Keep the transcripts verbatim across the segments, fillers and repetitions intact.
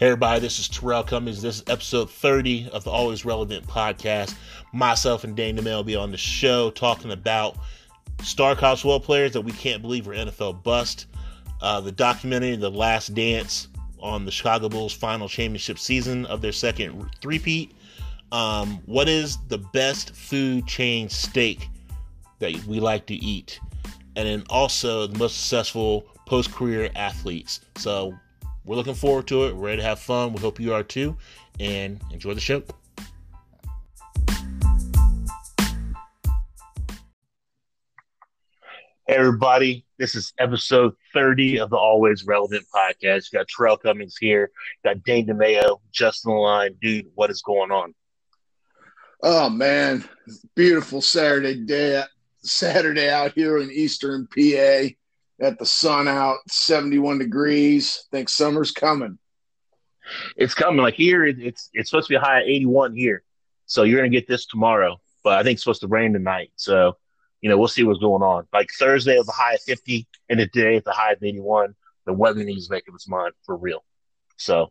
Hey everybody, this is Terrell Cummings. This is episode thirty of the Always Relevant Podcast. Myself and Dane DeMille will be on the show talking about star college football players that we can't believe are N F L bust. Uh, the documentary, The Last Dance, on the Chicago Bulls' final championship season of their second three-peat. Um, what is the best food chain steak that we like to eat? And then also the most successful post-career athletes. So we're looking forward to it. We're ready to have fun. We hope you are too. And enjoy the show. Hey everybody, this is episode thirty of the Always Relevant Podcast. You got Terrell Cummings here. You got Dane DeMayo, Justin Line. Dude, what is going on? Oh man, beautiful Saturday day. Saturday out here in Eastern P A. Got the sun out, seventy-one degrees. I think summer's coming. It's coming. Like here, it's it's supposed to be a high of eighty-one here. So you're gonna get this tomorrow, but I think it's supposed to rain tonight. So you know we'll see what's going on. Like Thursday was a high of fifty, and today it's a high of eighty-one. The weather needs to make up its mind for real. So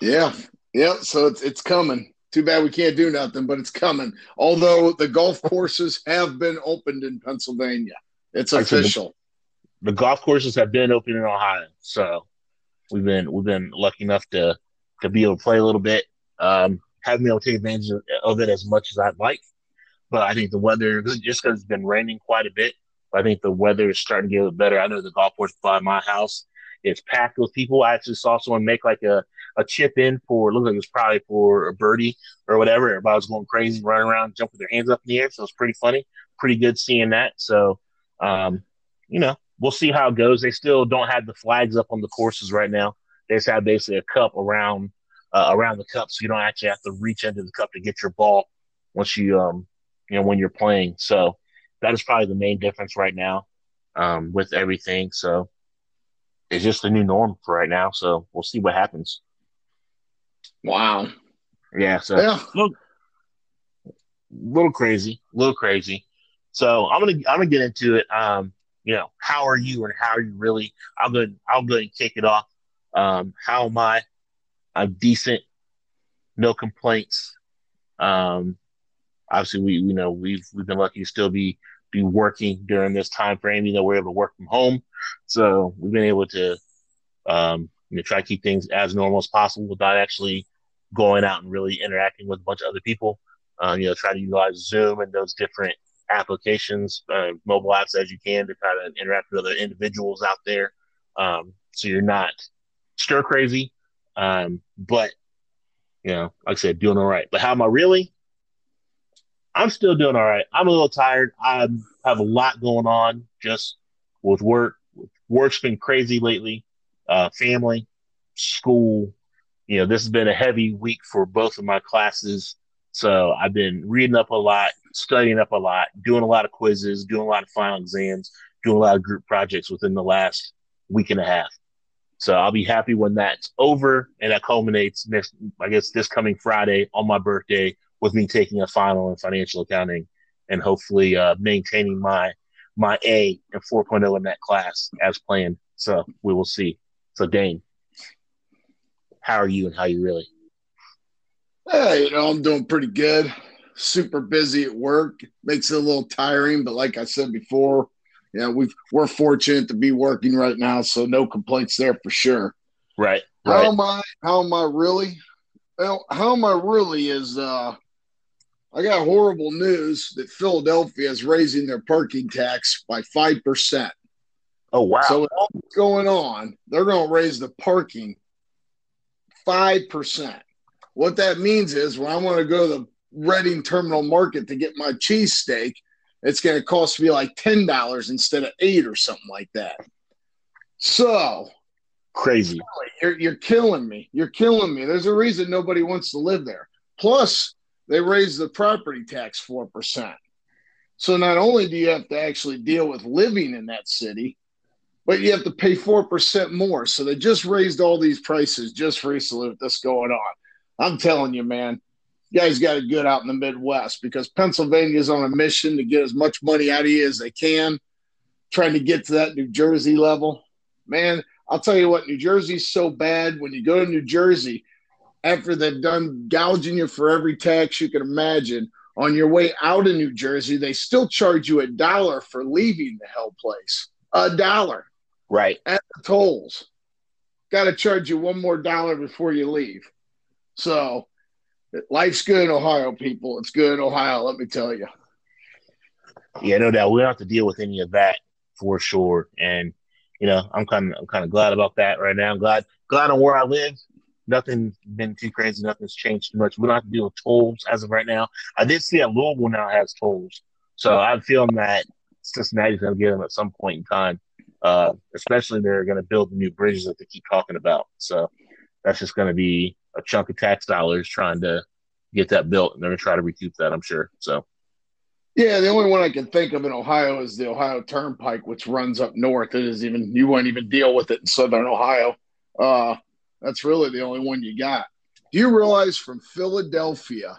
yeah, yeah. So it's it's coming. Too bad we can't do nothing, but it's coming. Although the golf courses have been opened in Pennsylvania. It's official. The, the golf courses have been open in Ohio, so we've been we've been lucky enough to to be able to play a little bit. Um, haven't been able to take advantage of, of it as much as I'd like, but I think the weather, just because it's been raining quite a bit, I think the weather is starting to get a little better. I know the golf course by my house is packed with people. I actually saw someone make like a, a chip in for, it looked like it was probably for a birdie or whatever. Everybody was going crazy, running around, jumping their hands up in the air, so it's pretty funny. Pretty good seeing that, so Um, you know, we'll see how it goes. They still don't have the flags up on the courses right now. They just have basically a cup around uh, around the cup, so you don't actually have to reach into the cup to get your ball once you um you know when you're playing. So that is probably the main difference right now um, with everything. So it's just the new norm for right now. So we'll see what happens. Wow. Yeah. So yeah. Little, little crazy. Little crazy. So I'm gonna I'm gonna get into it. Um, you know, how are you and how are you really? I'm gonna I'm gonna kick it off. Um, how am I? I'm decent, no complaints. Um, obviously we you know we've we've been lucky to still be be working during this time frame. You know, we're able to work from home, so we've been able to um, you know try to keep things as normal as possible without actually going out and really interacting with a bunch of other people. Um, you know, try to utilize Zoom and those different applications, uh, mobile apps as you can to try to interact with other individuals out there. Um, so you're not stir crazy. Um, but, you know, like I said, doing all right. But how am I really? I'm still doing all right. I'm a little tired. I have a lot going on just with work. Work's been crazy lately. Uh, family, school. You know, this has been a heavy week for both of my classes. So I've been reading up a lot, studying up a lot, doing a lot of quizzes, doing a lot of final exams, doing a lot of group projects within the last week and a half. So I'll be happy when that's over, and that culminates next, I guess, this coming Friday on my birthday with me taking a final in financial accounting and hopefully uh, maintaining my my A and four point oh in that class as planned. So we will see. So Dane, how are you and how you really? Uh, you know, I'm doing pretty good. Super busy at work. Makes it a little tiring, but like I said before, you know, we've, we're fortunate to be working right now, so no complaints there for sure. Right, right. How am I, how am I really? Well, how am I really is uh, I got horrible news that Philadelphia is raising their parking tax by five percent. Oh, wow. So with all that's going on, they're going to raise the parking five percent. What that means is when I want to go to the Reading Terminal Market to get my cheesesteak, it's going to cost me like ten dollars instead of eight or something like that. So crazy. You're, you're killing me. You're killing me. There's a reason nobody wants to live there. Plus, they raised the property tax four percent. So not only do you have to actually deal with living in that city, but you have to pay four percent more. So they just raised all these prices just recently with this going on. I'm telling you, man, you guys got it good out in the Midwest because Pennsylvania is on a mission to get as much money out of you as they can, trying to get to that New Jersey level. Man, I'll tell you what, New Jersey's so bad. When you go to New Jersey, after they've done gouging you for every tax you can imagine, on your way out of New Jersey, they still charge you a dollar for leaving the hell place. A dollar. Right. At the tolls. Got to charge you one more dollar before you leave. So life's good in Ohio, people. It's good in Ohio, let me tell you. Yeah, no doubt. We don't have to deal with any of that for sure. And, you know, I'm kind of I'm kind of glad about that right now. I'm glad, glad on where I live. Nothing's been too crazy. Nothing's changed too much. We don't have to deal with tolls as of right now. I did see that Louisville now has tolls. So I'm feeling that Cincinnati's going to get them at some point in time, uh, especially they're going to build the new bridges that they keep talking about. So that's just going to be a chunk of tax dollars trying to get that built, and they're going to try to recoup that, I'm sure. So, yeah, the only one I can think of in Ohio is the Ohio Turnpike, which runs up north. It is even you won't even deal with it in southern Ohio. Uh, that's really the only one you got. Do you realize from Philadelphia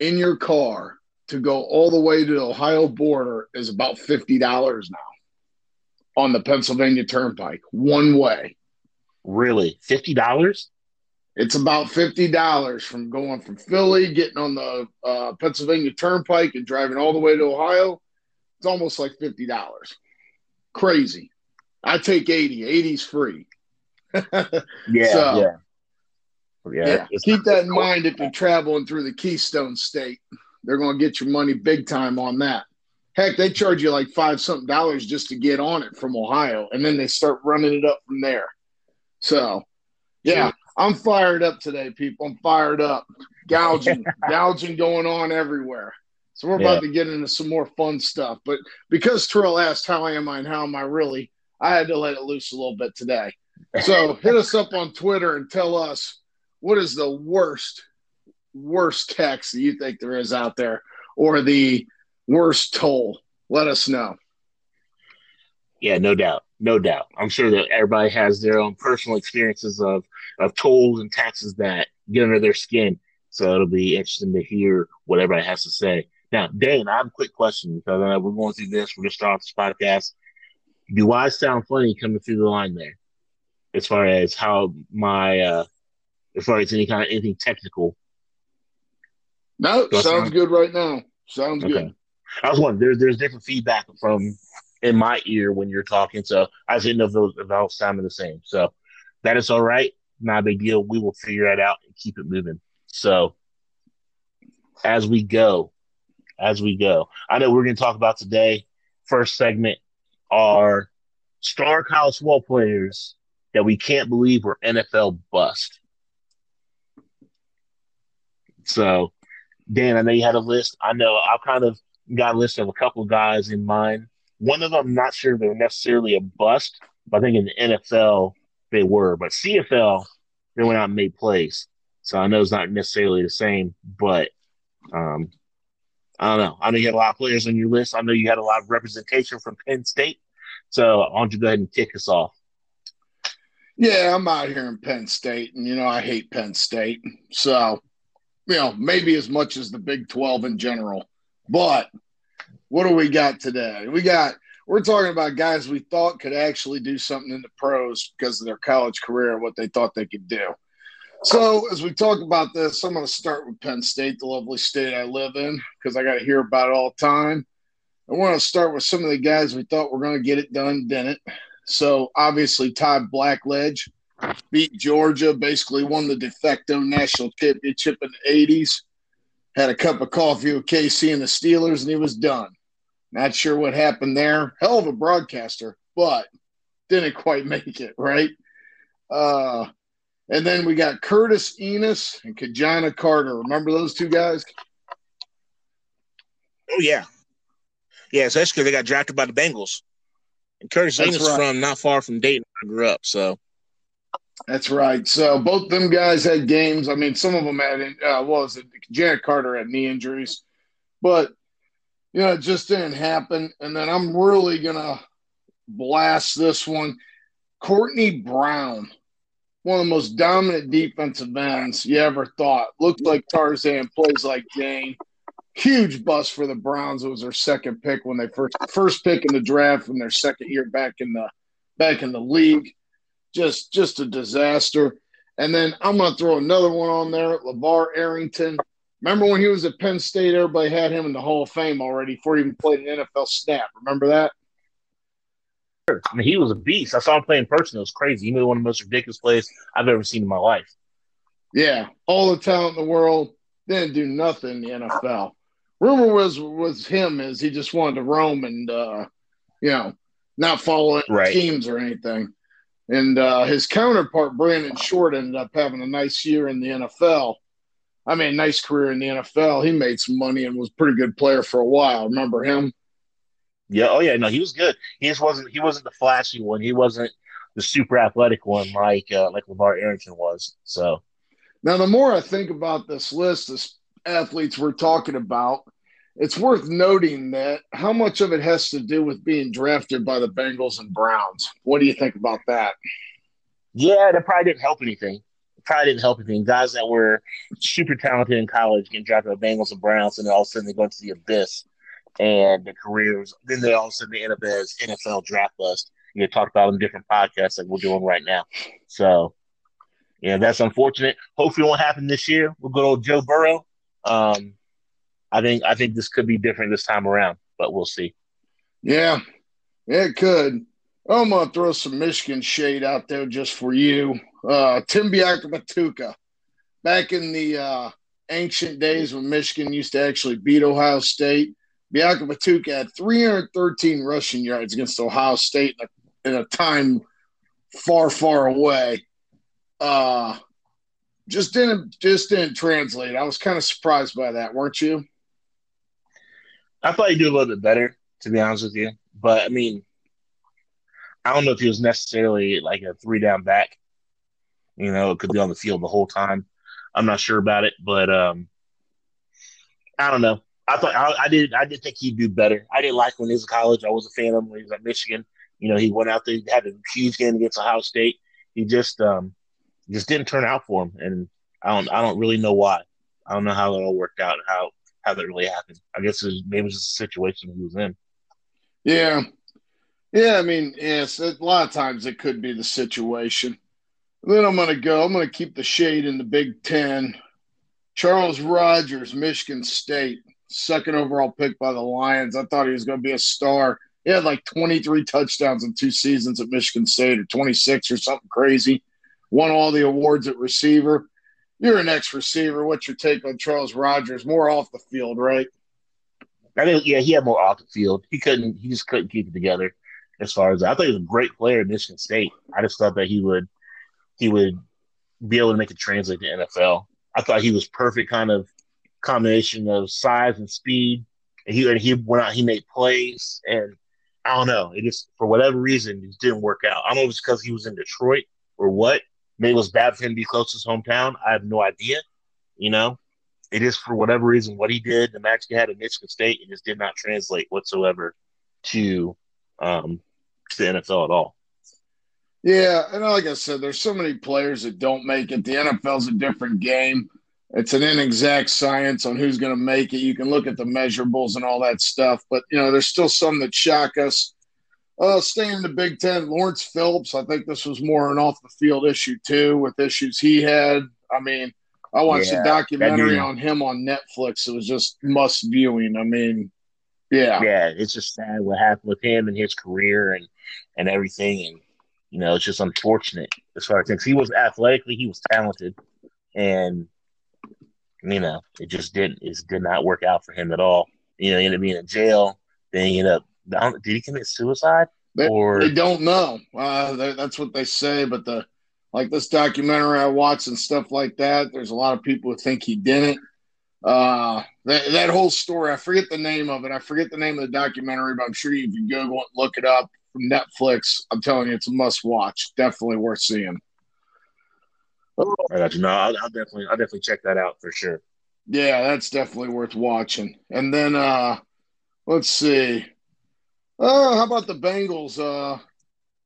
in your car to go all the way to the Ohio border is about fifty dollars now on the Pennsylvania Turnpike, one way? Really? fifty dollars? It's about fifty dollars from going from Philly, getting on the uh, Pennsylvania Turnpike and driving all the way to Ohio. It's almost like fifty dollars. Crazy. I take eighty. eighty's free. yeah, so, yeah, yeah. Yeah. Keep that in mind if you're traveling through the Keystone State. They're going to get your money big time on that. Heck, they charge you like five-something dollars just to get on it from Ohio, and then they start running it up from there. So, yeah. Sure. I'm fired up today, people. I'm fired up. Gouging, gouging going on everywhere. So we're yeah. about to get into some more fun stuff. But because Terrell asked how am I and how am I really, I had to let it loose a little bit today. So hit us up on Twitter and tell us what is the worst, worst tax that you think there is out there or the worst toll. Let us know. Yeah, no doubt. No doubt. I'm sure that everybody has their own personal experiences of, of tolls and taxes that get under their skin. So it'll be interesting to hear what everybody has to say. Now, Dane, I have a quick question because uh, we're going through this. We're just starting this podcast. Do I sound funny coming through the line there as far as how my uh, – as far as any kind of anything technical? No, sounds sound? good right now. Sounds okay. good. I was wondering, there's, there's different feedback from – in my ear when you're talking, so I didn't know if those if all sounded the same. So that is all right, not a big deal. We will figure that out and keep it moving. So as we go, as we go, I know we're going to talk about today. First segment are star college football players that we can't believe were N F L bust. So, Dan, I know you had a list. I know I've kind of got a list of a couple of guys in mind. One of them, I'm not sure they were necessarily a bust, but I think in the N F L they were. But C F L, they went out and made plays. So I know it's not necessarily the same, but um, I don't know. I know you had a lot of players on your list. I know you had a lot of representation from Penn State. So why don't you go ahead and kick us off? Yeah, I'm out here in Penn State, and, you know, I hate Penn State. So, you know, maybe as much as the Big Twelve in general. But – what do we got today? We got – we're talking about guys we thought could actually do something in the pros because of their college career and what they thought they could do. So as we talk about this, I'm going to start with Penn State, the lovely state I live in, because I got to hear about it all the time. I want to start with some of the guys we thought were going to get it done, didn't it? So obviously Todd Blackledge beat Georgia, basically won the de facto national championship in the eighties. Had a cup of coffee with K C and the Steelers, and he was done. Not sure what happened there. Hell of a broadcaster, but didn't quite make it, right? Uh, and then we got Curtis Enis and Ki-Jana Carter. Remember those two guys? Oh, yeah. Yeah, so that's because they got drafted by the Bengals. And Curtis Enis is from not far from Dayton where I grew up, so. That's right. So both them guys had games. I mean, some of them had uh, – what was it? Janet Carter had knee injuries. But, you know, it just didn't happen. And then I'm really going to blast this one. Courtney Brown, one of the most dominant defensive ends you ever thought. Looked like Tarzan, plays like Dane. Huge bust for the Browns. It was their second pick when they first – first pick in the draft from their second year back in the back in the league. Just just a disaster. And then I'm going to throw another one on there, LeVar Arrington. Remember when he was at Penn State, everybody had him in the Hall of Fame already before he even played an N F L snap. Remember that? I mean, he was a beast. I saw him play in person. It was crazy. He made one of the most ridiculous plays I've ever seen in my life. Yeah, all the talent in the world, didn't do nothing in the N F L. Rumor was was him is he just wanted to roam and, uh, you know, not follow right. teams or anything. And uh, his counterpart, Brandon Short, ended up having a nice year in the N F L. I mean, nice career in the N F L. He made some money and was a pretty good player for a while. Remember him? Yeah. Oh, yeah. No, he was good. He just wasn't. He wasn't the flashy one. He wasn't the super athletic one like uh, like LeVar Arrington was. So now, the more I think about this list, this athletes we're talking about, it's worth noting that how much of it has to do with being drafted by the Bengals and Browns. What do you think about that? Yeah, that probably didn't help anything. It probably didn't help anything. Guys that were super talented in college getting drafted by Bengals and Browns, and then all of a sudden they go into the abyss. And their careers, then they all of a sudden end up as N F L draft bust. You know, talk about in different podcasts like we're doing right now. So, yeah, that's unfortunate. Hopefully, it won't happen this year. We'll go to old Joe Burrow. Um, I think I think this could be different this time around, but we'll see. Yeah, it could. I'm gonna throw some Michigan shade out there just for you. Uh, Tim Biakabatuka, back in the uh, ancient days when Michigan used to actually beat Ohio State. Biakabatuka had three hundred thirteen rushing yards against Ohio State in a, in a time far, far away. Uh, just didn't just didn't translate. I was kind of surprised by that, weren't you? I thought he'd do a little bit better, to be honest with you. But, I mean, I don't know if he was necessarily like a three-down back. You know, it could be on the field the whole time. I'm not sure about it, but um, I don't know. I thought I, I did. I did think he'd do better. I didn't like when he was in college. I was a fan of him when he was at Michigan. You know, he went out there, he had a huge game against Ohio State. He just, um, just didn't turn out for him, and I don't. I don't really know why. I don't know how it all worked out and how how that really happened. I guess it was, maybe it was just a situation he was in. Yeah, yeah. I mean, yes. A lot of times it could be the situation. Then I'm gonna go. I'm gonna keep the shade in the Big Ten. Charles Rogers, Michigan State. Second overall pick by the Lions. I thought he was going to be a star. He had like twenty-three touchdowns in two seasons at Michigan State, or twenty-six or something crazy. Won all the awards at receiver. You're an ex-receiver. What's your take on Charles Rogers? More off the field, right? I mean, yeah, he had more off the field. He couldn't. He just couldn't keep it together. As far as I thought, he was a great player at Michigan State. I just thought that he would, he would be able to make it translate to N F L. I thought he was perfect, kind of. Combination of size and speed. And he and he went out, he made plays, and I don't know. It just, for whatever reason, it didn't work out. I don't know if it's because he was in Detroit or what. Maybe it was bad for him to be close to his hometown. I have no idea. You know, it is for whatever reason what he did, the match he had at Michigan State, it just did not translate whatsoever to um, to the N F L at all. Yeah, and like I said, there's so many players that don't make it. The N F L's a different game. It's an inexact science on who's going to make it. You can look at the measurables and all that stuff, but, you know, there's still some that shock us. Uh, staying in the Big Ten, Lawrence Phillips, I think this was more an off-the-field issue too with issues he had. I mean, I watched yeah, a documentary on him on Netflix. It was just must viewing. I mean, yeah. Yeah, it's just sad what happened with him and his career and, and everything. And, you know, it's just unfortunate as far as things. He was athletically, he was talented, and – you know, it just didn't. It did not work out for him at all. You know, he ended up being in jail. Then he ended up. Did he commit suicide? They, or they don't know. Uh, they, that's what they say. But the like this documentary I watched and stuff like that. There's a lot of people who think he didn't. Uh, that that whole story. I forget the name of it. I forget the name of the documentary. But I'm sure you can Google it, look it up from Netflix. I'm telling you, it's a must watch. Definitely worth seeing. I got you. No, I'll, I'll definitely, I'll definitely check that out for sure. Yeah, that's definitely worth watching. And then, uh, let's see. Oh, how about the Bengals uh,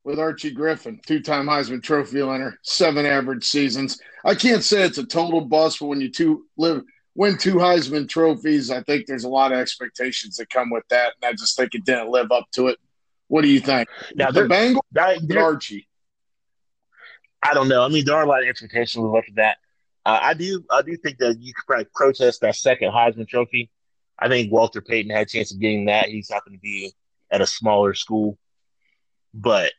with Archie Griffin, two-time Heisman Trophy winner, seven average seasons. I can't say it's a total bust, but when you two live win two Heisman trophies, I think there's a lot of expectations that come with that, and I just think it didn't live up to it. What do you think? Now the Bengals, that, Archie. I don't know. I mean, there are a lot of expectations left for that. Uh, I do I do think that you could probably protest that second Heisman Trophy. I think Walter Payton had a chance of getting that. He's not going to be at a smaller school. But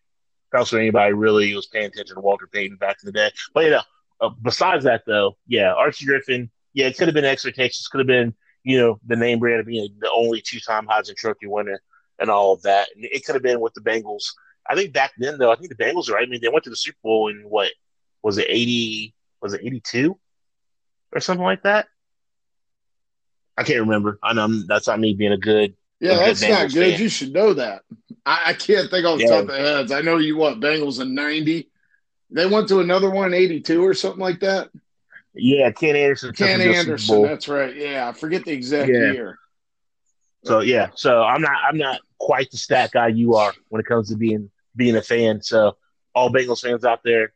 I don't think anybody really was paying attention to Walter Payton back in the day. But, you know, uh, besides that, though, yeah, Archie Griffin, yeah, it could have been expectations. Could have been, you know, the name brand of being the only two-time Heisman Trophy winner and all of that. And it could have been with the Bengals. I think back then, though, I think the Bengals are right. I mean, they went to the Super Bowl in what was it, eighty? Was it eighty-two or something like that? I can't remember. I know I'm, that's not me being a good. Yeah, a that's good not good. Fan. You should know that. I, I can't think off the yeah. top of my heads. I know you what Bengals in ninety. They went to another one eighty-two or something like that. Yeah, Ken Anderson. Ken Anderson. That's right. Yeah, I forget the exact yeah. year. So yeah, so I'm not. I'm not. quite the stat guy you are when it comes to being being a fan. So all Bengals fans out there,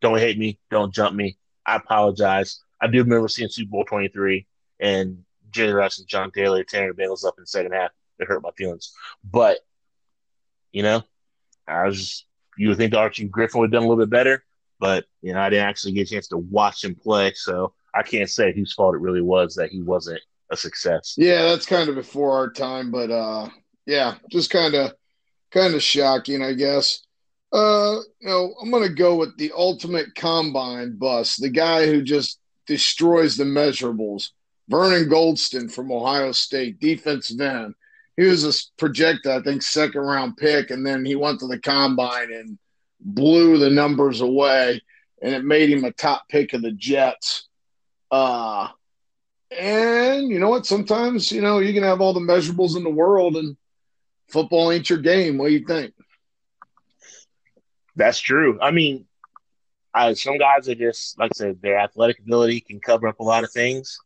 don't hate me, don't jump me. I apologize. I do remember seeing Super Bowl twenty-three and Jerry Rice and John Taylor tearing the Bengals up in the second half. It hurt my feelings. But, you know, I was just, you would think the Archie Griffin would have done a little bit better, but, you know, I didn't actually get a chance to watch him play. So I can't say whose fault it really was that he wasn't a success. Yeah, that's kind of before our time, but uh yeah, just kind of kind of shocking, I guess. Uh, you know, I'm going to go with the ultimate combine bust, the guy who just destroys the measurables, Vernon Goldston from Ohio State, defensive end. He was a projected, I think, second-round pick, and then he went to the combine and blew the numbers away, and it made him a top pick of the Jets. Uh, and you know what? Sometimes, you know, you can have all the measurables in the world, and football ain't your game. What do you think? That's true. I mean, I, some guys are just, like I said, their athletic ability can cover up a lot of things.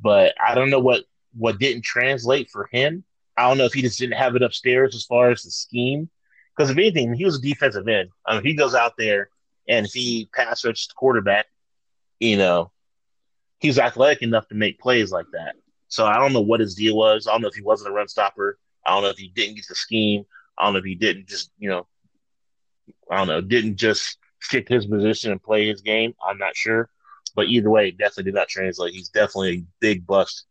But I don't know what, what didn't translate for him. I don't know if he just didn't have it upstairs as far as the scheme. Because if anything, he was a defensive end. I mean, he goes out there and if he pass rush the quarterback, you know, he was athletic enough to make plays like that. So I don't know what his deal was. I don't know if he wasn't a run stopper. I don't know if he didn't get the scheme. I don't know if he didn't just, you know, I don't know, didn't just stick to his position and play his game. I'm not sure. But either way, it definitely did not translate. He's definitely a big bust,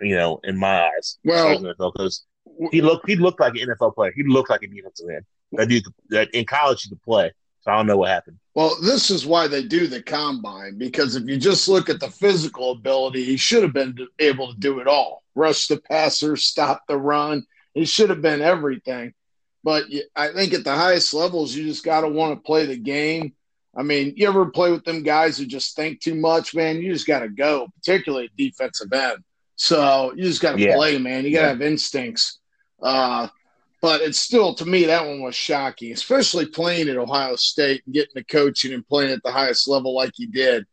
you know, in my eyes. Well, because he looked he looked like an N F L player. He looked like a defensive end. That dude, that in college, he could play. So I don't know what happened. Well, this is why they do the combine, because if you just look at the physical ability, he should have been able to do it all. Rush the passer, stop the run. He should have been everything. But you, I think at the highest levels, you just got to want to play the game. I mean, you ever play with them guys who just think too much, man? You just got to go, particularly at defensive end. So you just got to yeah. play, man. You got to yeah. have instincts. Uh, but it's still, to me, that one was shocking, especially playing at Ohio State and getting the coaching and playing at the highest level like he did.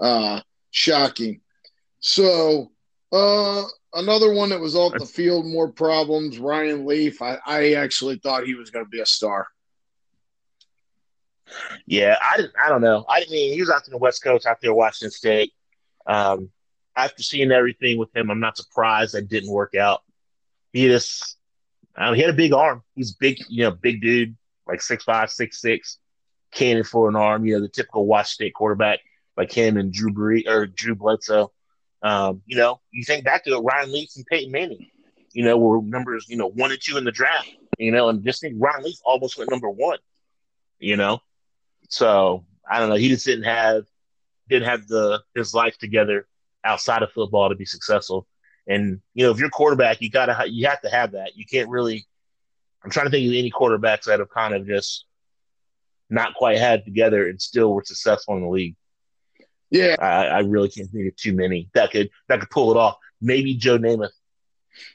Uh, shocking. So uh, – another one that was off the field, more problems, Ryan Leaf. I, I actually thought he was going to be a star. Yeah, I didn't, I don't know. I mean, he was out in the West Coast, out there Washington State. Um, after seeing everything with him, I'm not surprised that didn't work out. He just um, he had a big arm. He's big, you know, big dude, like six five, six six, cannon for an arm. You know, the typical Washington State quarterback like him and Drew Brees or Drew Bledsoe. Um, you know, you think back to Ryan Leaf and Peyton Manning, you know, were numbers, you know, one and two in the draft, you know, and just think Ryan Leaf almost went number one, you know. So I don't know, he just didn't have didn't have the his life together outside of football to be successful. And you know, if you're a quarterback, you gotta you have to have that. You can't really. I'm trying to think of any quarterbacks that have kind of just not quite had it together and still were successful in the league. Yeah, I, I really can't think of too many that could that could pull it off. Maybe Joe Namath,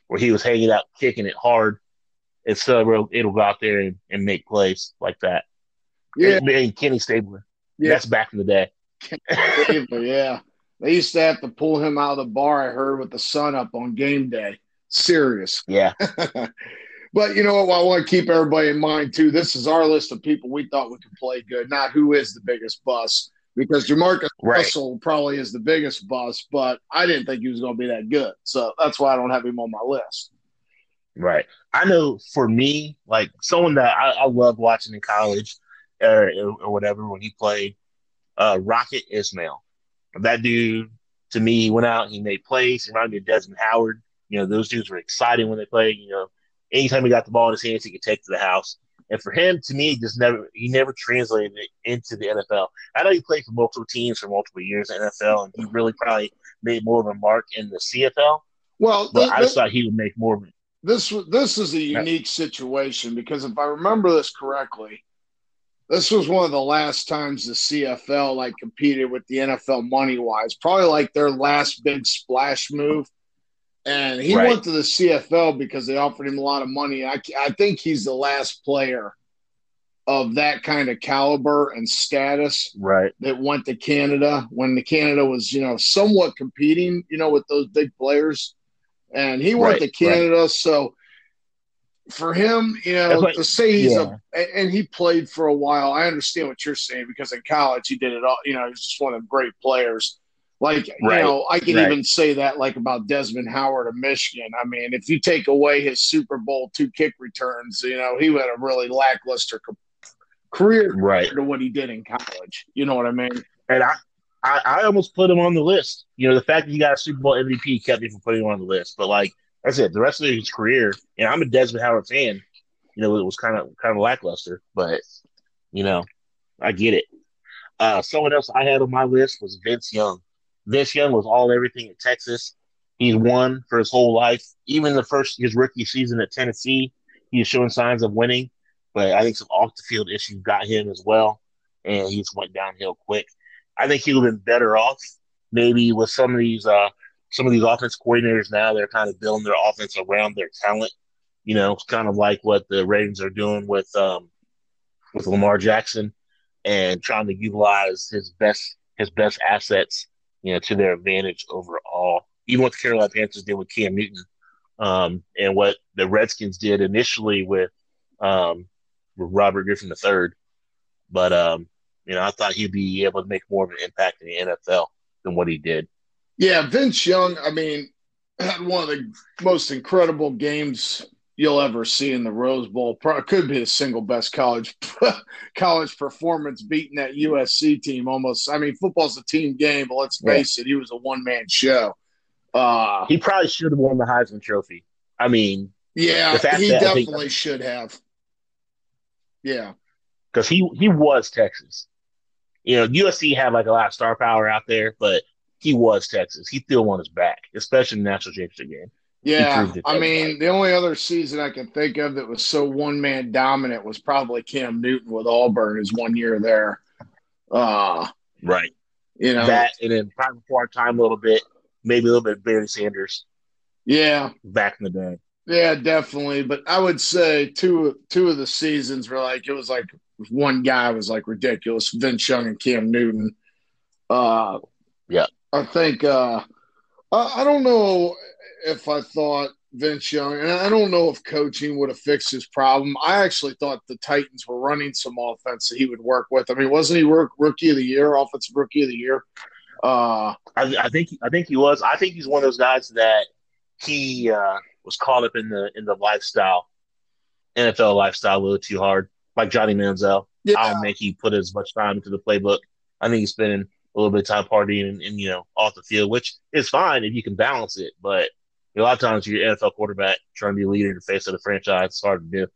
where he was hanging out, kicking it hard, and so it'll go out there and, and make plays like that. Yeah, and, and Kenny Stabler. Yeah. That's back in the day. Stabler, yeah, they used to have to pull him out of the bar. I heard with the sun up on game day. Serious. Yeah. But you know what? I want to keep everybody in mind too. This is our list of people we thought we could play good, not who is the biggest bust. Because Jamarcus right. Russell probably is the biggest bust, but I didn't think he was going to be that good. So that's why I don't have him on my list. Right. I know for me, like someone that I, I loved watching in college or, or whatever when he played, uh, Rocket Ismail. That dude, to me, went out, he made plays. He reminded me of Desmond Howard. You know, those dudes were exciting when they played. You know, anytime he got the ball in his hands, he could take to the house. And for him, to me, just never he never translated it into the N F L. I know he played for multiple teams for multiple years in the N F L, and he really probably made more of a mark in the C F L. Well, but this, I just thought he would make more of it. This, this is a unique situation because if I remember this correctly, this was one of the last times the C F L like competed with the N F L money-wise, probably like their last big splash move. And he right. went to the C F L because they offered him a lot of money. I, I think he's the last player of that kind of caliber and status right. that went to Canada when the Canada was, you know, somewhat competing, you know, with those big players. And he went right. to Canada. Right. So for him, you know, like, to say he's yeah. a – and he played for a while. I understand what you're saying because in college he did it all. You know, he was just one of the great players. Like, right, you know, I can right. even say that, like, about Desmond Howard of Michigan. I mean, if you take away his Super Bowl two kick returns, you know, he had a really lackluster co- career right. compared to what he did in college. You know what I mean? And I, I, I almost put him on the list. You know, the fact that he got a Super Bowl M V P kept me from putting him on the list. But, like I said, the rest of his career, and I'm a Desmond Howard fan, you know, it was kind of kind of lackluster. But, you know, I get it. Uh, someone else I had on my list was Vince Young. Vince Young was all everything at Texas. He's won for his whole life. Even the first his rookie season at Tennessee, he was showing signs of winning. But I think some off the field issues got him as well, and he just went downhill quick. I think he would have been better off maybe with some of these uh, some of these offense coordinators now. They're kind of building their offense around their talent. You know, it's kind of like what the Ravens are doing with um, with Lamar Jackson and trying to utilize his best his best assets. You know, to their advantage overall. Even what the Carolina Panthers did with Cam Newton, um, and what the Redskins did initially with um, with Robert Griffin the third. But um, you know, I thought he'd be able to make more of an impact in the N F L than what he did. Yeah, Vince Young. I mean, had one of the most incredible games you'll ever see in the Rose Bowl. Probably could be the single best college college performance, beating that U S C team almost. I mean, football's a team game, but let's face yeah. it, he was a one-man show. Uh, he probably should have won the Heisman Trophy. I mean, yeah, he that, definitely think, should have. Yeah. Because he, he was Texas. You know, U S C had like a lot of star power out there, but he was Texas. He still won his back, especially in the national championship game. Yeah, I mean, the only other season I can think of that was so one-man dominant was probably Cam Newton with Auburn his one year there. Uh, right. You know. That, and then probably before our time a little bit, maybe a little bit of Barry Sanders. Yeah. Back in the day. Yeah, definitely. But I would say two two of the seasons were like – it was like one guy was like ridiculous, Vince Young and Cam Newton. Uh, yeah. I think uh, – I, I don't know – if I thought Vince Young, and I don't know if coaching would have fixed his problem. I actually thought the Titans were running some offense that he would work with. I mean, wasn't he work, rookie of the year, offensive rookie of the year? Uh, I, I think I think he was. I think he's one of those guys that he uh, was caught up in the in the lifestyle, N F L lifestyle, a little too hard, like Johnny Manziel. Yeah. I don't think he put as much time into the playbook. I think he's spending a little bit of time partying and, and you know off the field, which is fine if you can balance it, but a lot of times you're an N F L quarterback trying to be a leader in the face of the franchise. It's hard to do.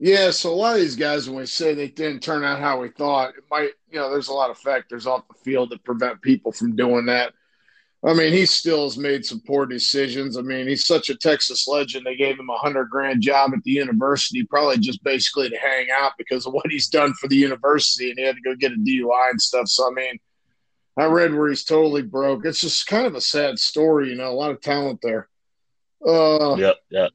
Yeah, so a lot of these guys, when we say they didn't turn out how we thought, it might, you know, there's a lot of factors off the field that prevent people from doing that. I mean, he still has made some poor decisions. I mean, he's such a Texas legend. They gave him a hundred grand job at the university, probably just basically to hang out because of what he's done for the university, and he had to go get a D U I and stuff. So, I mean, I read where he's totally broke. It's just kind of a sad story, you know, a lot of talent there. Uh, yep, yep.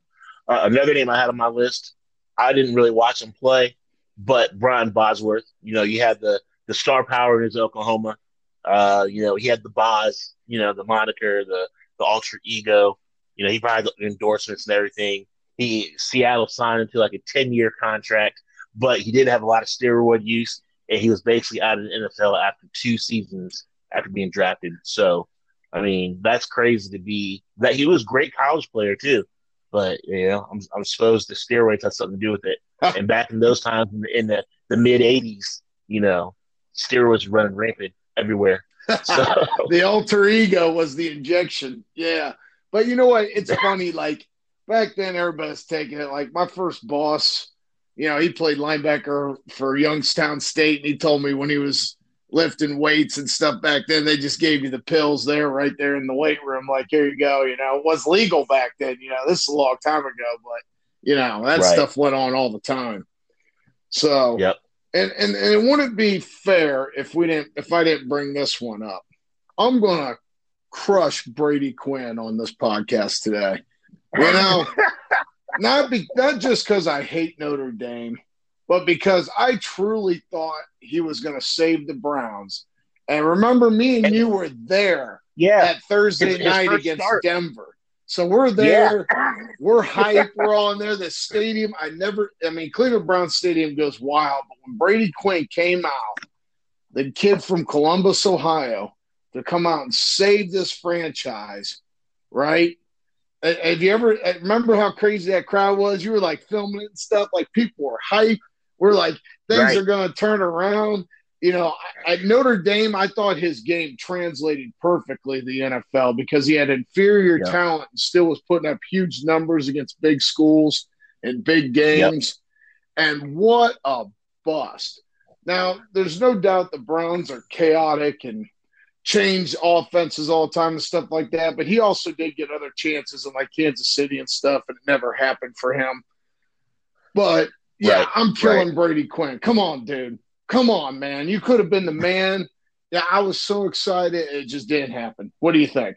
Uh, another name I had on my list, I didn't really watch him play, but Brian Bosworth. You know, you had the, the star power in his Oklahoma. Uh, you know, he had the Boz, you know, the moniker, the, the alter ego. You know, he probably had the endorsements and everything. He Seattle signed him to like a ten-year contract, but he did have a lot of steroid use, and he was basically out of the N F L after two seasons after being drafted. So, I mean, that's crazy to be – that he was a great college player too. But you know, I'm I'm supposed the steroids had something to do with it. And back in those times, in the, in the, the mid eighties, you know, steroids were running rampant everywhere. So. The alter ego was the injection. Yeah, but you know what? It's funny. Like back then, everybody's taking it. Like my first boss, you know, he played linebacker for Youngstown State, and he told me when he was lifting weights and stuff back then, they just gave you the pills there, right there in the weight room. Like, here you go. You know, it was legal back then. You know, this is a long time ago, but you know, that right. stuff went on all the time. So, yep. and, and, and it wouldn't be fair if we didn't, if I didn't bring this one up. I'm going to crush Brady Quinn on this podcast today. You know, not be, not just because I hate Notre Dame, but because I truly thought he was going to save the Browns. And remember, me and, and you were there yeah, that Thursday his, night his against start. Denver. So we're there, yeah. we're hype, we're all in there. The stadium, I never – I mean, Cleveland Browns Stadium goes wild. But when Brady Quinn came out, the kid from Columbus, Ohio, to come out and save this franchise, right? Have you ever – remember how crazy that crowd was? You were, like, filming it and stuff. Like, people were hype. We're like, things right. are going to turn around. You know, at Notre Dame, I thought his game translated perfectly to the N F L because he had inferior yep. talent and still was putting up huge numbers against big schools and big games. Yep. And what a bust. Now, there's no doubt the Browns are chaotic and change offenses all the time and stuff like that, but he also did get other chances in, like, Kansas City and stuff, and it never happened for him. But, yeah, right. I'm killing right. Brady Quinn. Come on, dude. Come on, man. You could have been the man. Yeah, I was so excited. It just didn't happen. What do you think?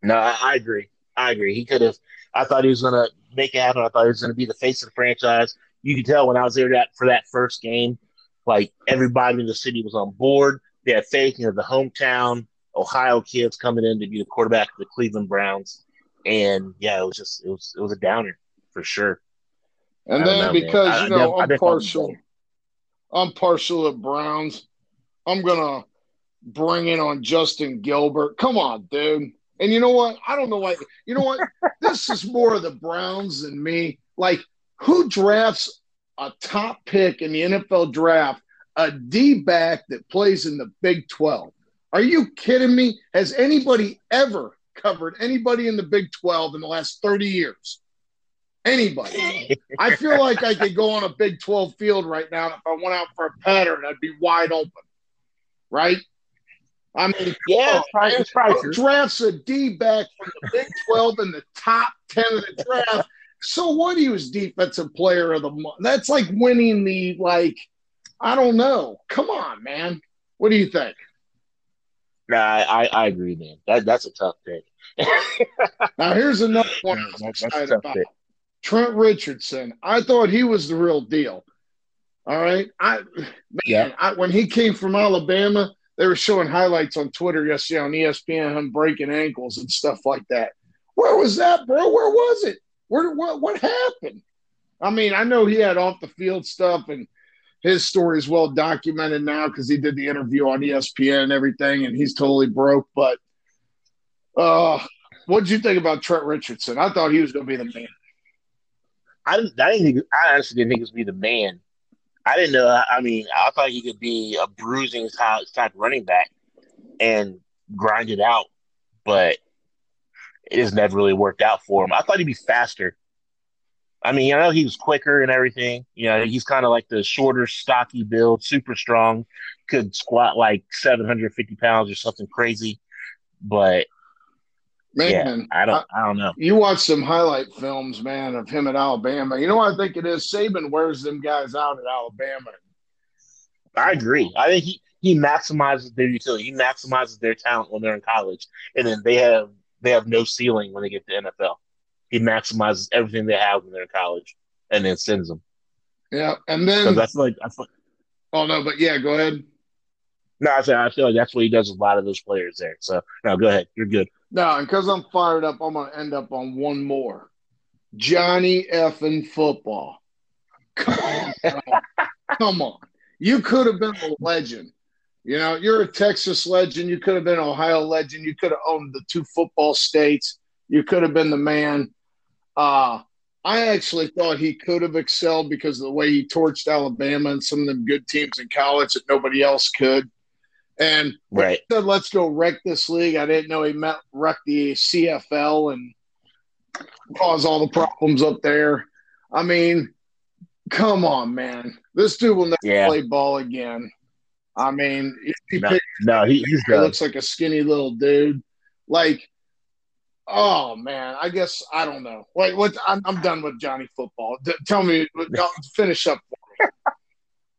No, I, I agree. I agree. He could have. I thought he was going to make it happen. I thought he was going to be the face of the franchise. You could tell when I was there that, for that first game, like, everybody in the city was on board. They had faith. You know, the hometown Ohio kids coming in to be the quarterback of the Cleveland Browns. And, yeah, it was just it – was, it was a downer for sure. And then know, because, man. you know, I, I, I'm I partial – I'm partial to Browns. I'm going to bring in on Justin Gilbert. Come on, dude. And you know what? I don't know why. You know what? This is more of the Browns than me. Like, who drafts a top pick in the N F L draft, a D-back that plays in the Big Twelve? Are you kidding me? Has anybody ever covered anybody in the Big Twelve in the last thirty years? Anybody. I feel like I could go on a Big twelve field right now, and if I went out for a pattern, I'd be wide open, right? I mean, yeah, oh, probably drafts a D-back from the Big twelve in the top ten of the draft. So what? He was defensive player of the month. That's like winning the, like, I don't know. Come on, man. What do you think? Nah, I, I agree, man. That, that's a tough pick. Now, here's another one. No, that's a tough about. pick. Trent Richardson, I thought he was the real deal. All right. I man, yeah. I, when he came from Alabama, they were showing highlights on Twitter yesterday on E S P N, him breaking ankles and stuff like that. Where was that, bro? Where was it? Where what what happened? I mean, I know he had off the field stuff, and his story is well documented now because he did the interview on E S P N and everything, and he's totally broke. But uh, what did you think about Trent Richardson? I thought he was going to be the man. I didn't, I didn't think, I honestly didn't think he was going to be the man. I didn't know. I mean, I thought he could be a bruising type running back and grind it out, but it has never really worked out for him. I thought he'd be faster. I mean, I know he was quicker and everything. You know, he's kind of like the shorter, stocky build, super strong, could squat like seven hundred fifty pounds or something crazy, but – Man, yeah, I don't, I, I don't know. You watch some highlight films, man, of him at Alabama. You know what I think it is? Saban wears them guys out at Alabama. I agree. I think he, he maximizes their utility. He maximizes their talent when they're in college, and then they have they have no ceiling when they get to N F L. He maximizes everything they have when they're in college, and then sends them. Yeah, and then that's like that's like. Oh no, but yeah, go ahead. No, I feel, I feel like that's what he does with a lot of those players there. So, no, go ahead. You're good. No, and because I'm fired up, I'm going to end up on one more. Johnny effing football. Come on. Come on. Come on. You could have been a legend. You know, you're a Texas legend. You could have been an Ohio legend. You could have owned the two football states. You could have been the man. Uh, I actually thought he could have excelled because of the way he torched Alabama and some of them good teams in college that nobody else could. And right. Said, let's go wreck this league. I didn't know he meant wreck the C F L and cause all the problems up there. I mean, come on, man. This dude will never yeah. play ball again. I mean, he, no, picked, no, he, he's he looks like a skinny little dude. Like, oh, man, I guess I don't know. Wait, what? I'm, I'm done with Johnny Football. D- tell me, finish up for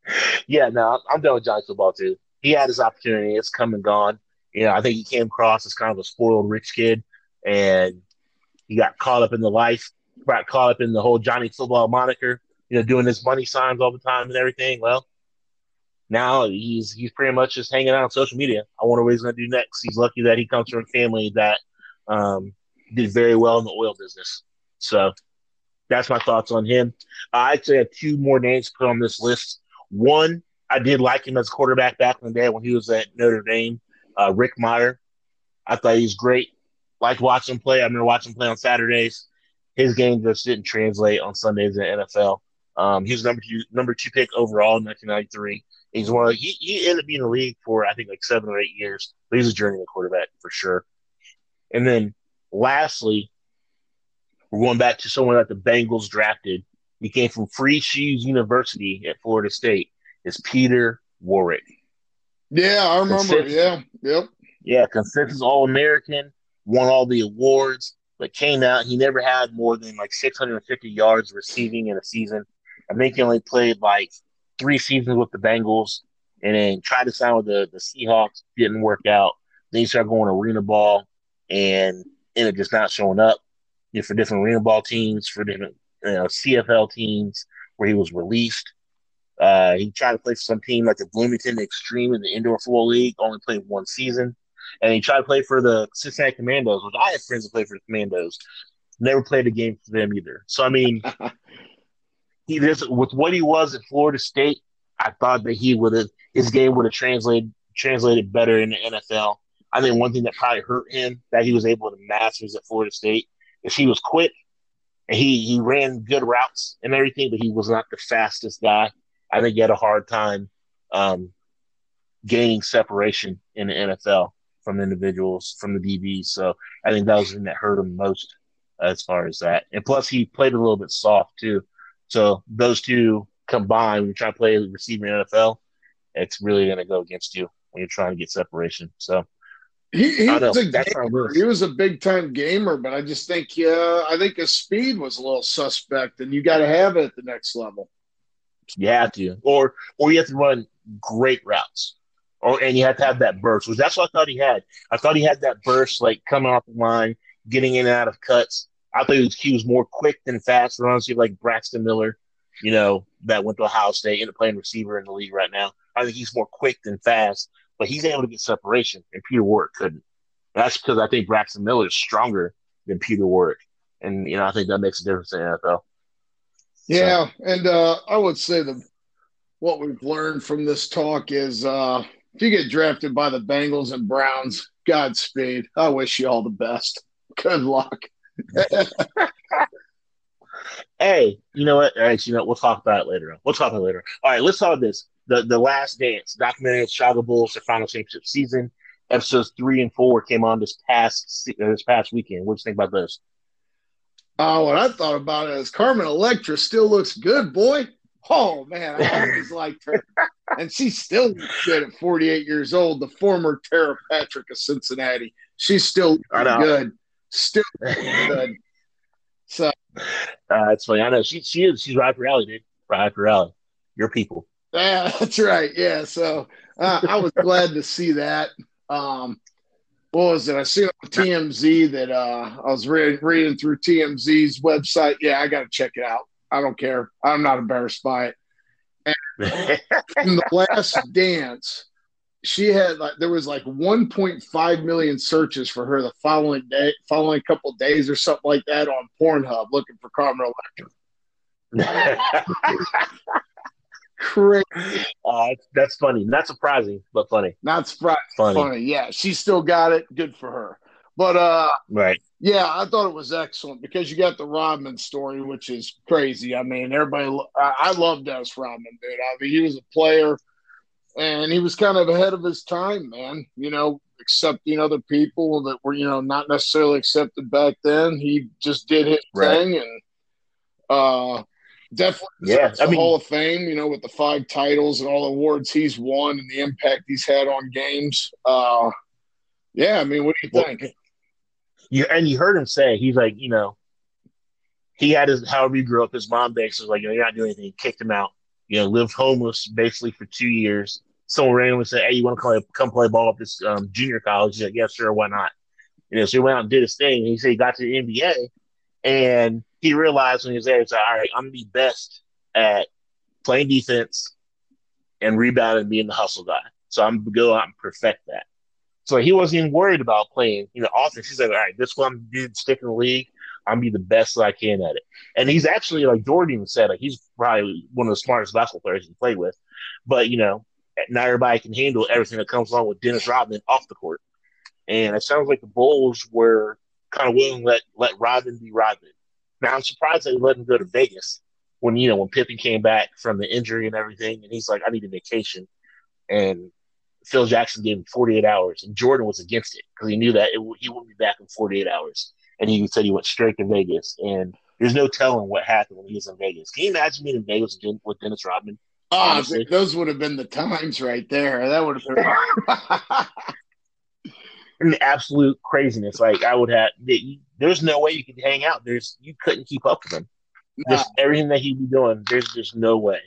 me. Yeah, no, I'm done with Johnny Football, too. He had his opportunity. It's come and gone. You know, I think he came across as kind of a spoiled rich kid, and he got caught up in the life, got caught up in the whole Johnny Football moniker, you know, doing his money signs all the time and everything. Well, now he's he's pretty much just hanging out on social media. I wonder what he's going to do next. He's lucky that he comes from a family that um, did very well in the oil business. So that's my thoughts on him. I actually have two more names put on this list. One, I did like him as a quarterback back in the day when he was at Notre Dame, uh, Rick Meyer. I thought he was great. Liked watching him play. I remember watching him play on Saturdays. His game just didn't translate on Sundays in the N F L. Um, he was number two, number two pick overall in nineteen ninety-three. He's one of, he, he ended up being in the league for, I think, like seven or eight years. But he's a journeyman quarterback for sure. And then lastly, we're going back to someone that the Bengals drafted. He came from Free Shoes University at Florida State. Is Peter Warwick. Yeah, I remember. Consensus, yeah, yep. Yeah, consensus All-American, won all the awards, but came out. He never had more than like six hundred fifty yards receiving in a season. I think he only played like three seasons with the Bengals and then tried to sign with the, the Seahawks. Didn't work out. Then he started going arena ball and ended up just not showing up, you know, for different arena ball teams, for different you know, C F L teams where he was released. Uh, he tried to play for some team like the Bloomington Extreme in the Indoor Floor League, only played one season. And he tried to play for the Cincinnati Commandos, which I have friends that play for the Commandos. Never played a game for them either. So, I mean, he just, with what he was at Florida State, I thought that he would have his game would have translated translated better in the N F L. I think one thing that probably hurt him that he was able to master at Florida State is he was quick and he, he ran good routes and everything, but he was not the fastest guy. I think he had a hard time um, gaining separation in the N F L from individuals, from the D Bs. So I think that was the thing that hurt him most as far as that. And plus, he played a little bit soft, too. So those two combined, when you try to play receiver in the N F L, it's really going to go against you when you're trying to get separation. So he, he, was, a he was a big-time gamer, but I just think uh, I think his speed was a little suspect, and you got to have it at the next level. You have to, or or you have to run great routes, or and you have to have that burst, which that's what I thought he had. I thought he had that burst, like coming off the line, getting in and out of cuts. I thought his Q was more quick than fast. Honestly, like Braxton Miller, you know, that went to Ohio State, ended up playing receiver in the league right now. I think he's more quick than fast, but he's able to get separation, and Peter Warwick couldn't. That's because I think Braxton Miller is stronger than Peter Warwick, and you know I think that makes a difference in the N F L. Yeah, so. and uh, I would say the what we've learned from this talk is uh, if you get drafted by the Bengals and Browns, Godspeed. I wish you all the best. Good luck. Hey, you know what? All right, you know we'll talk about it later on. We'll talk about it later. All right, let's talk about this. The The Last Dance, documentary of Chicago Bulls, their final championship season. Episodes three and four came on this past uh, this past weekend. What do you think about those? Oh, uh, what I thought about it is Carmen Electra still looks good, boy. Oh, man, I always liked her. And she still looks good at forty-eight years old, the former Tara Patrick of Cincinnati. She's still good. Still good. So, uh, that's funny. I know. She, she is. She's right for Alley, dude. Right for Alley. Your people. Yeah, that's right. Yeah, so uh, I was glad to see that. Um What was it? I see on T M Z that uh, I was read, reading through T M Z's website. Yeah, I got to check it out. I don't care. I'm not embarrassed by it. And in The Last Dance, she had like there was like one point five million searches for her the following day, following couple days or something like that on Pornhub looking for Carmen Electra. Crazy. Uh, that's funny. Not surprising, but funny. Not surprising. Funny. funny. Yeah, she still got it. Good for her. But uh, right. Yeah, I thought it was excellent because you got the Rodman story, which is crazy. I mean, everybody – I love Dennis Rodman, dude. I mean, he was a player, and he was kind of ahead of his time, man, you know, accepting other people that were, you know, not necessarily accepted back then. He just did his right. thing, and uh, definitely yeah, the I mean, Hall of Fame, you know, with the five titles and all the awards he's won and the impact he's had on games. Uh, yeah, I mean, what do you well, think? You, and you heard him say, he's like, you know, he had his, however he grew up, his mom basically was like, you know, you're not doing anything, kicked him out, you know, lived homeless basically for two years. Someone randomly said, hey, you want to come, come play ball at this um, junior college? He's like, yeah, sure, why not? You know, so he went out and did his thing. And he said he got to the N B A, and he realized when he was there, he's like, all right, I'm going to be best at playing defense and rebounding and being the hustle guy. So I'm going to go out and perfect that. So he wasn't even worried about playing, you know, offense. He's like, all right, this one I'm gonna stick in the league. I'm gonna be the best that I can at it. And he's actually, like Jordan even said, like he's probably one of the smartest basketball players you can play with. But you know, not everybody can handle everything that comes along with Dennis Rodman off the court. And it sounds like the Bulls were kind of willing to let let Rodman be Rodman. Now I'm surprised they let him go to Vegas when you know when Pippen came back from the injury and everything, and he's like, I need a vacation. And Phil Jackson gave him forty-eight hours, and Jordan was against it because he knew that it, he wouldn't be back in forty-eight hours. And he said he went straight to Vegas, and there's no telling what happened when he was in Vegas. Can you imagine being in Vegas with Dennis Rodman? Oh, those would have been the times right there. That would have been an absolute craziness. Like I would have, there's no way you could hang out. There's you couldn't keep up with him. Nah. Just everything that he'd be doing, there's just no way.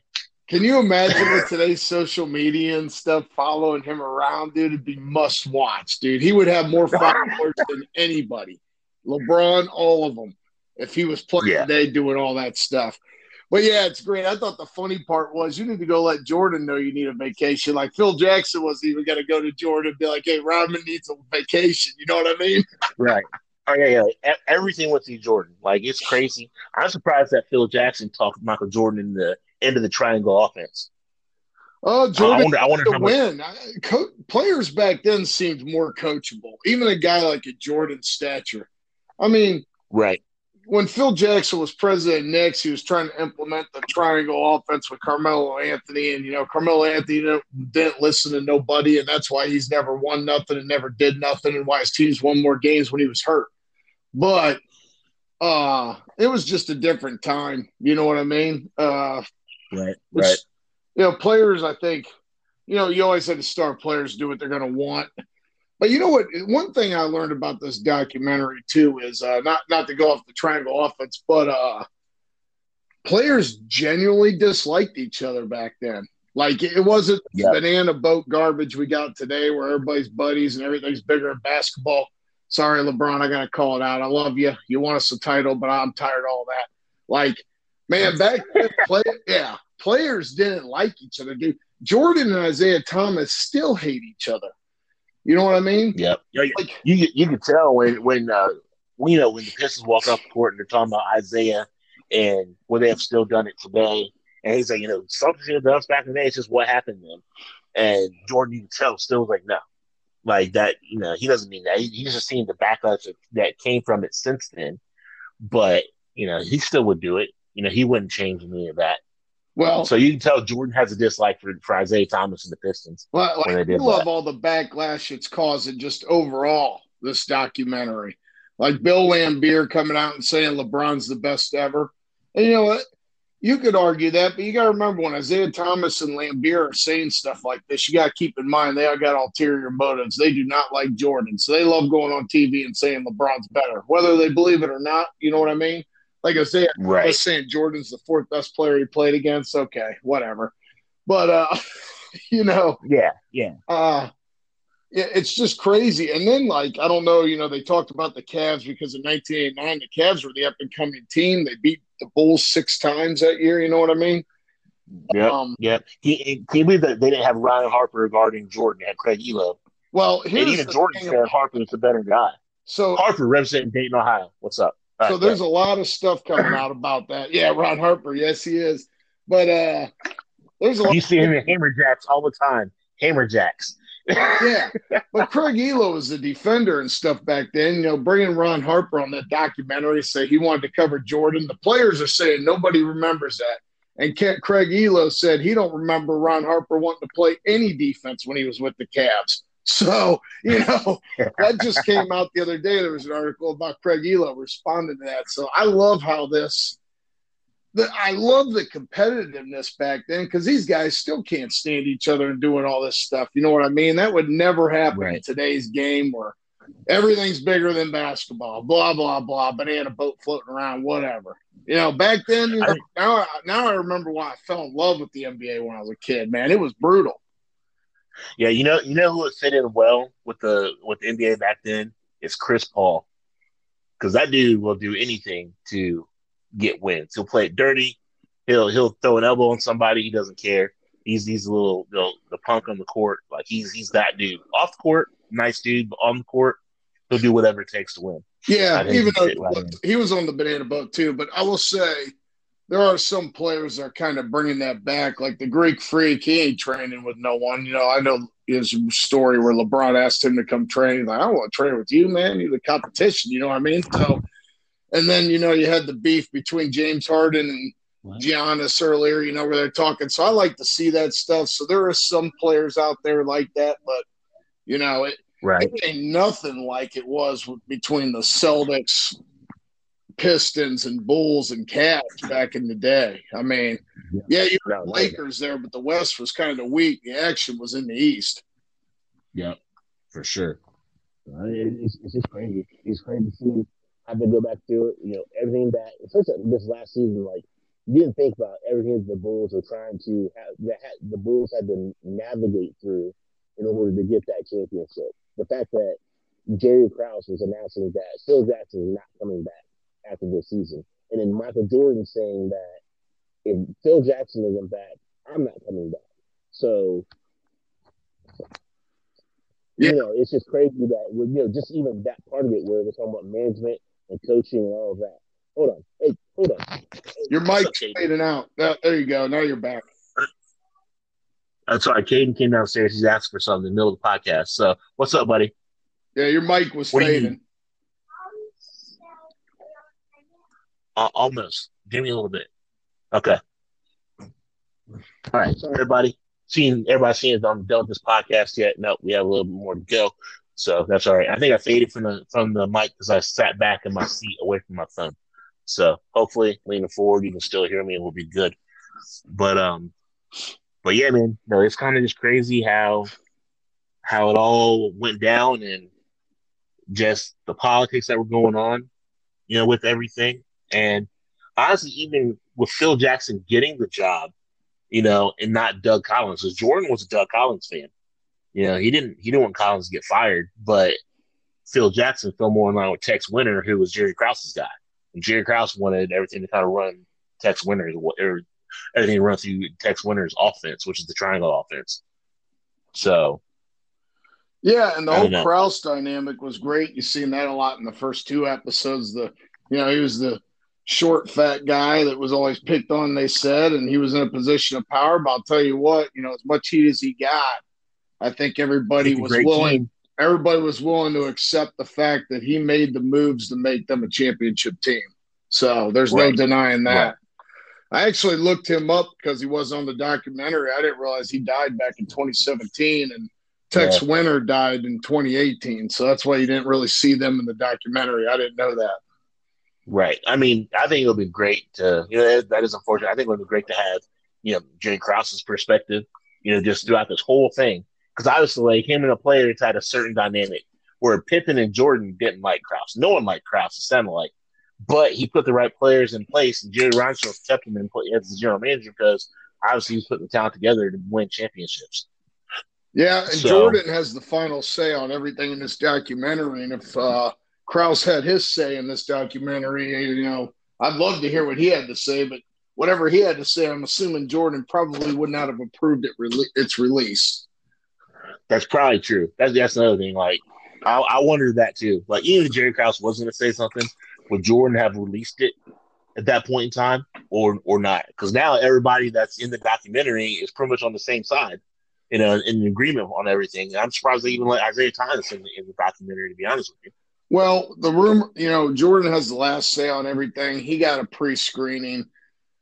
Can you imagine with today's social media and stuff following him around, dude? It'd be must watch, dude. He would have more followers than anybody. LeBron, all of them, if he was playing yeah. today doing all that stuff. But, yeah, it's great. I thought the funny part was you need to go let Jordan know you need a vacation. Like Phil Jackson wasn't even going to go to Jordan and be like, hey, Rodman needs a vacation. You know what I mean? Right. Oh, yeah, yeah. Everything went through Jordan. Like, it's crazy. I'm surprised that Phil Jackson talked Michael Jordan in the – end of the triangle offense. Oh, Jordan! Uh, I wonder, I wonder to how win. Much... I, co- players back then seemed more coachable. Even a guy like a Jordan stature. I mean, right when Phil Jackson was president of Knicks, he was trying to implement the triangle offense with Carmelo Anthony, and you know Carmelo Anthony didn't, didn't listen to nobody, and that's why he's never won nothing and never did nothing, and why his teams won more games when he was hurt. But uh, it was just a different time. You know what I mean? Uh, Right, Which, right. You know, players, I think, you know, you always had to start players do what they're going to want. But you know what? One thing I learned about this documentary, too, is uh, not, not to go off the triangle offense, but uh, players genuinely disliked each other back then. Like, it wasn't the yep. banana boat garbage we got today where everybody's buddies and everything's bigger in basketball. Sorry, LeBron, I got to call it out. I love you. You want us a title, but I'm tired of all that. Like, man, back then, play, yeah, players didn't like each other, dude. Jordan and Isaiah Thomas still hate each other. You know what I mean? Yeah. Like, you you can tell when when uh, you know when the Pistons walk off the court and they're talking about Isaiah and when they have still done it today. And he's like, you know, something should have done back in the day. It's just what happened then. And Jordan, you can tell, still was like, no, like that. You know, he doesn't mean that. He, he's just seeing the backlash that came from it since then. But you know, he still would do it. You know, he wouldn't change any of that. Well, so you can tell Jordan has a dislike for, for Isaiah Thomas and the Pistons. Well, like, I love that. All the backlash it's causing just overall, this documentary. Like Bill Lambier coming out and saying LeBron's the best ever. And you know what? You could argue that, but you got to remember when Isaiah Thomas and Lambier are saying stuff like this, you got to keep in mind they all got ulterior motives. They do not like Jordan. So they love going on T V and saying LeBron's better. Whether they believe it or not, you know what I mean? Like I said, right. I was saying Jordan's the fourth best player he played against. Okay, whatever. But, uh, you know. Yeah, yeah. Uh, it's just crazy. And then, like, I don't know, you know, they talked about the Cavs because in nineteen eighty-nine, the Cavs were the up-and-coming team. They beat the Bulls six times that year. You know what I mean? Yeah, um, yeah. Can you believe that they didn't have Ryan Harper guarding Jordan? They had Craig Elo. Well, here's and even the Jordan said Harper was the better guy. So Harper representing Dayton, Ohio. What's up? So there's a lot of stuff coming out about that. Yeah, Ron Harper. Yes, he is. But uh, there's a lot. You see him in hammerjacks all the time. Hammerjacks. Yeah, but Craig Elo was a defender and stuff back then. You know, bringing Ron Harper on that documentary, say he wanted to cover Jordan. The players are saying nobody remembers that. And Craig Elo said he don't remember Ron Harper wanting to play any defense when he was with the Cavs. So, you know, that just came out the other day. There was an article about Craig Elo responding to that. So I love how this the, – I love the competitiveness back then, because these guys still can't stand each other and doing all this stuff. You know what I mean? That would never happen right. in today's game where everything's bigger than basketball, blah, blah, blah, banana boat floating around, whatever. You know, back then, you know, I, now, now I remember why I fell in love with the N B A when I was a kid, man. It was brutal. Yeah, you know, you know who would fit in well with the with the N B A back then is Chris Paul, because that dude will do anything to get wins. He'll play it dirty. He'll he'll throw an elbow on somebody. He doesn't care. He's he's a little you know, the punk on the court. Like he's he's that dude. Off the court, nice dude. But on the court, he'll do whatever it takes to win. Yeah, even though right he was on the banana boat too. But I will say, there are some players that are kind of bringing that back, like the Greek Freak. He ain't training with no one. You know, I know his story where LeBron asked him to come train. He's like, I don't want to train with you, man. You're the competition. You know what I mean? So, and then, you know, you had the beef between James Harden and what? Giannis earlier, you know, where they're talking. So I like to see that stuff. So there are some players out there like that, but, you know, it, right. it ain't nothing like it was between the Celtics, Pistons and Bulls and Cavs back in the day. I mean, yeah, you had Lakers there, but the West was kind of weak. The action was in the East. Yeah, for sure. It's, it's just crazy. It's crazy to see how they go back to it. You know, everything that, especially this last season, like, you didn't think about everything the Bulls were trying to have, that had, the Bulls had to navigate through in order to get that championship. The fact that Jerry Krause was announcing that Phil Jackson is not coming back after this season, and then Michael Jordan saying that if Phil Jackson isn't back, I'm not coming back. So, yeah. you know, it's just crazy that with you know, just even that part of it where we're talking about management and coaching and all of that. Hold on, hey, hold on. Your mic's fading out. No, there you go. Now you're back. I'm sorry, Caden came downstairs. He's asking for something in the middle of the podcast. So, what's up, buddy? Yeah, your mic was what fading. Uh, almost. Give me a little bit. Okay. All right. Sorry. Everybody seeing everybody seeing if I'm done with this podcast yet. No, we have a little bit more to go. So that's all right. I think I faded from the from the mic because I sat back in my seat away from my phone. So hopefully leaning forward you can still hear me and we'll be good. But um but yeah, man, no, it's kind of just crazy how how it all went down and just the politics that were going on, you know, with everything. And honestly, even with Phil Jackson getting the job, you know, and not Doug Collins, because Jordan was a Doug Collins fan. You know, he didn't he didn't want Collins to get fired, but Phil Jackson fell more in line with Tex Winter, who was Jerry Krause's guy. And Jerry Krause wanted everything to kind of run Tex Winter, or everything to run through Tex Winter's offense, which is the triangle offense. So, yeah, and the whole Krause dynamic was great. You've seen that a lot in the first two episodes. The you know, he was the short, fat guy that was always picked on, they said, and he was in a position of power. But I'll tell you what, you know, as much heat as he got, I think everybody was willing. Team. Everybody was willing to accept the fact that he made the moves to make them a championship team. So there's right. no denying that. Right. I actually looked him up because he was on the documentary. I didn't realize he died back in twenty seventeen, and Tex yeah. Winter died in twenty eighteen. So that's why you didn't really see them in the documentary. I didn't know that. Right. I mean, I think it'll be great to, you know, that is unfortunate. I think it'll be great to have, you know, Jerry Krause's perspective, you know, just throughout this whole thing. Because obviously, like, him and the players had a certain dynamic where Pippen and Jordan didn't like Krause. No one liked Krause, it sounded like. But he put the right players in place, and Jerry Reinsdorf kept him in place as the general manager because obviously he was putting the talent together to win championships. Yeah, and so, Jordan has the final say on everything in this documentary. And if, uh, Krause had his say in this documentary. You know, I'd love to hear what he had to say, but whatever he had to say, I'm assuming Jordan probably would not have approved it re- its release. That's probably true. That's that's another thing. Like, I, I wondered that too. Like, even if Jerry Krause was going to say something, would Jordan have released it at that point in time, or or not? Because now everybody that's in the documentary is pretty much on the same side. in, a, in agreement on everything. I'm surprised they even let Isaiah Thomas in the, in the documentary, to be honest with you. Well, the rumor, you know, Jordan has the last say on everything. He got a pre-screening.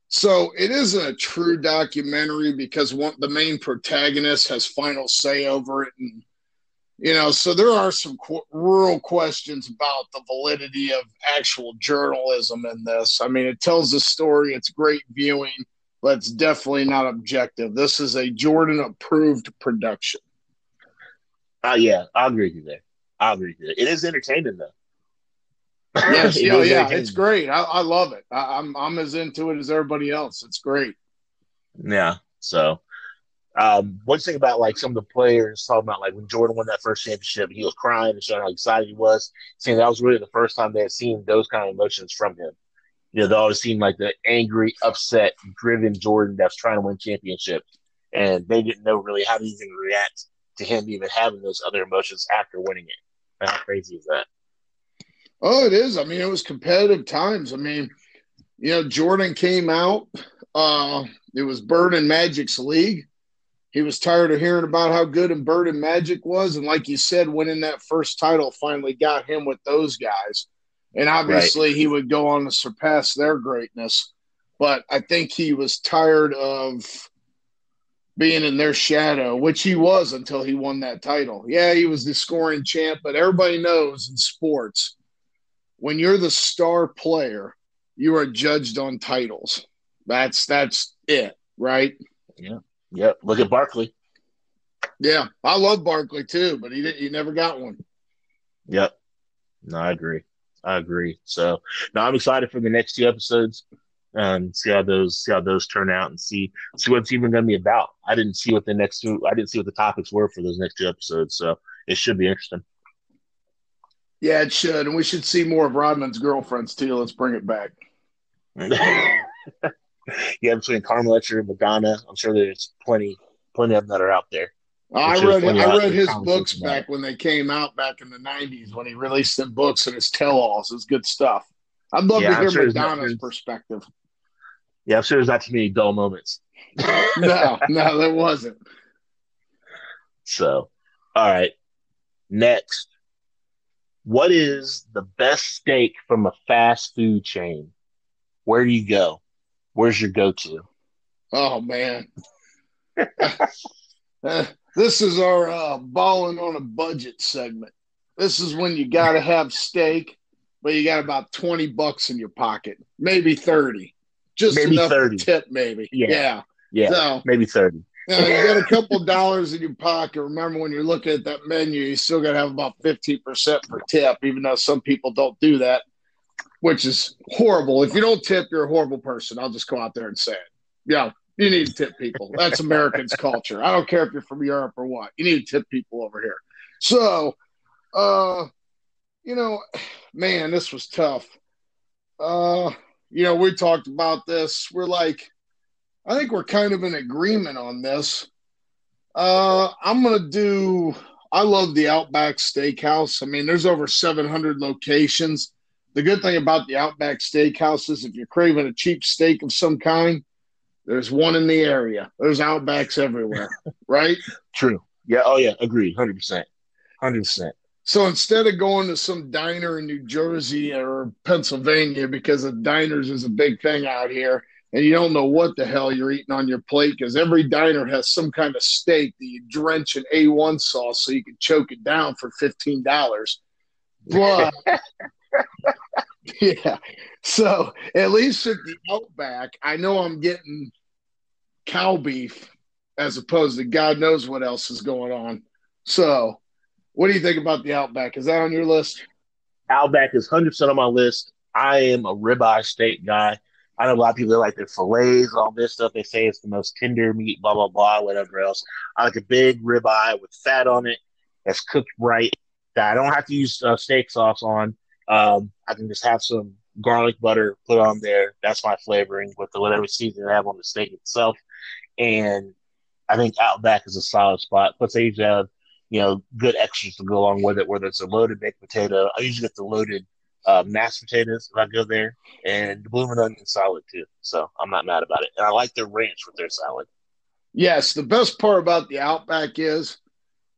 So it isn't a true documentary because one, the main protagonist has final say over it. And, you know, so there are some qu- real questions about the validity of actual journalism in this. I mean, it tells the story. It's great viewing, but it's definitely not objective. This is a Jordan-approved production. Uh, yeah, I agree with you there. I agree. It is entertaining though. Yes, it oh, yeah, it's great. I, I love it. I, I'm I'm as into it as everybody else. It's great. Yeah. So, um, one thing about like some of the players talking about like when Jordan won that first championship, he was crying and showing how excited he was. Seeing that was really the first time they had seen those kind of emotions from him. You know, they always seemed like the angry, upset, driven Jordan that's trying to win championships, and they didn't know really how to even react to him even having those other emotions after winning it. How crazy is that? Oh, it is. I mean, it was competitive times. I mean, you know, Jordan came out. Uh, it was Bird and Magic's league. He was tired of hearing about how good and Bird and Magic was. And like you said, winning that first title finally got him with those guys. And obviously right. He would go on to surpass their greatness. But I think he was tired of being in their shadow, which he was until he won that title. Yeah, he was the scoring champ, but everybody knows in sports, when you're the star player, you are judged on titles. That's that's it, right? Yeah, yeah. Look at Barkley. Yeah, I love Barkley too, but he didn't. He never got one. Yep. No, I agree. I agree. So, no, I'm excited for the next two episodes. Um, see how those see how those turn out, and see see what's even going to be about. I didn't see what the next two I didn't see what the topics were for those next two episodes, so it should be interesting. Yeah, it should, and we should see more of Rodman's girlfriends too. Let's bring it back. Yeah, between Carmel Etcher and Madonna, I'm sure there's plenty plenty of them that are out there. I read I read his books back when they came out back in the nineties when he released them books and his tell-alls. It's good stuff. I'd love yeah, to hear sure Madonna's not, perspective. Yeah, I'm sure there's not too many dull moments. no, no, there wasn't. So, all right. Next. What is the best steak from a fast food chain? Where do you go? Where's your go-to? Oh, man. uh, this is our uh, balling on a budget segment. This is when you got to have steak, but you got about twenty bucks in your pocket, maybe thirty. Just maybe enough thirty. Tip, maybe. Yeah. Yeah. yeah. So, maybe thirty. You know, you got a couple dollars in your pocket. Remember, when you're looking at that menu, you still got to have about fifteen percent for tip, even though some people don't do that, which is horrible. If you don't tip, you're a horrible person. I'll just go out there and say it. Yeah. You need to tip people. That's Americans' culture. I don't care if you're from Europe or what. You need to tip people over here. So, uh, you know, man, this was tough. Uh, you know, we talked about this. We're like, I think we're kind of in agreement on this. Uh, I'm going to do, I love the Outback Steakhouse. I mean, there's over seven hundred locations. The good thing about the Outback Steakhouse is if you're craving a cheap steak of some kind, there's one in the area. There's Outbacks everywhere, right? True. Yeah. Oh, yeah. Agreed. one hundred percent. one hundred percent. So instead of going to some diner in New Jersey or Pennsylvania, because the diners is a big thing out here, and you don't know what the hell you're eating on your plate because every diner has some kind of steak that you drench in A one sauce so you can choke it down for fifteen dollars. But, yeah, so at least at the Outback, I know I'm getting cow beef as opposed to God knows what else is going on. So, what do you think about the Outback? Is that on your list? Outback is one hundred percent on my list. I am a ribeye steak guy. I know a lot of people that like their fillets, all this stuff. They say it's the most tender meat, blah, blah, blah, whatever else. I like a big ribeye with fat on it that's cooked right, that I don't have to use uh, steak sauce on. Um, I can just have some garlic butter put on there. That's my flavoring with the, whatever seasoning I have on the steak itself. And I think Outback is a solid spot. Plus, they usually have, you know, good extras to go along with it, whether it's a loaded baked potato. I usually get the loaded uh, mashed potatoes if I go there, and the blooming onion salad too. So I'm not mad about it. And I like their ranch with their salad. Yes, the best part about the Outback is,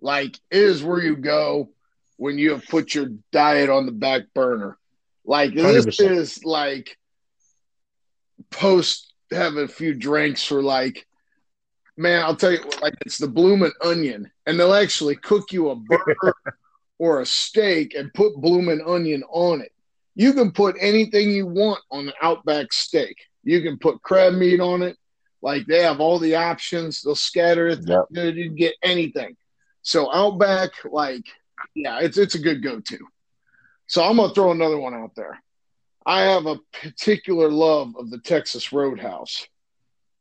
like, is where you go when you have put your diet on the back burner. Like, this one hundred percent is, like, post having a few drinks or, like, man, I'll tell you, like, it's the bloomin' onion. And they'll actually cook you a burger or a steak and put bloomin' onion on it. You can put anything you want on an Outback steak. You can put crab meat on it. Like, they have all the options. They'll scatter it. Yep. You can get anything. So Outback, like, yeah, it's it's a good go-to. So I'm going to throw another one out there. I have a particular love of the Texas Roadhouse.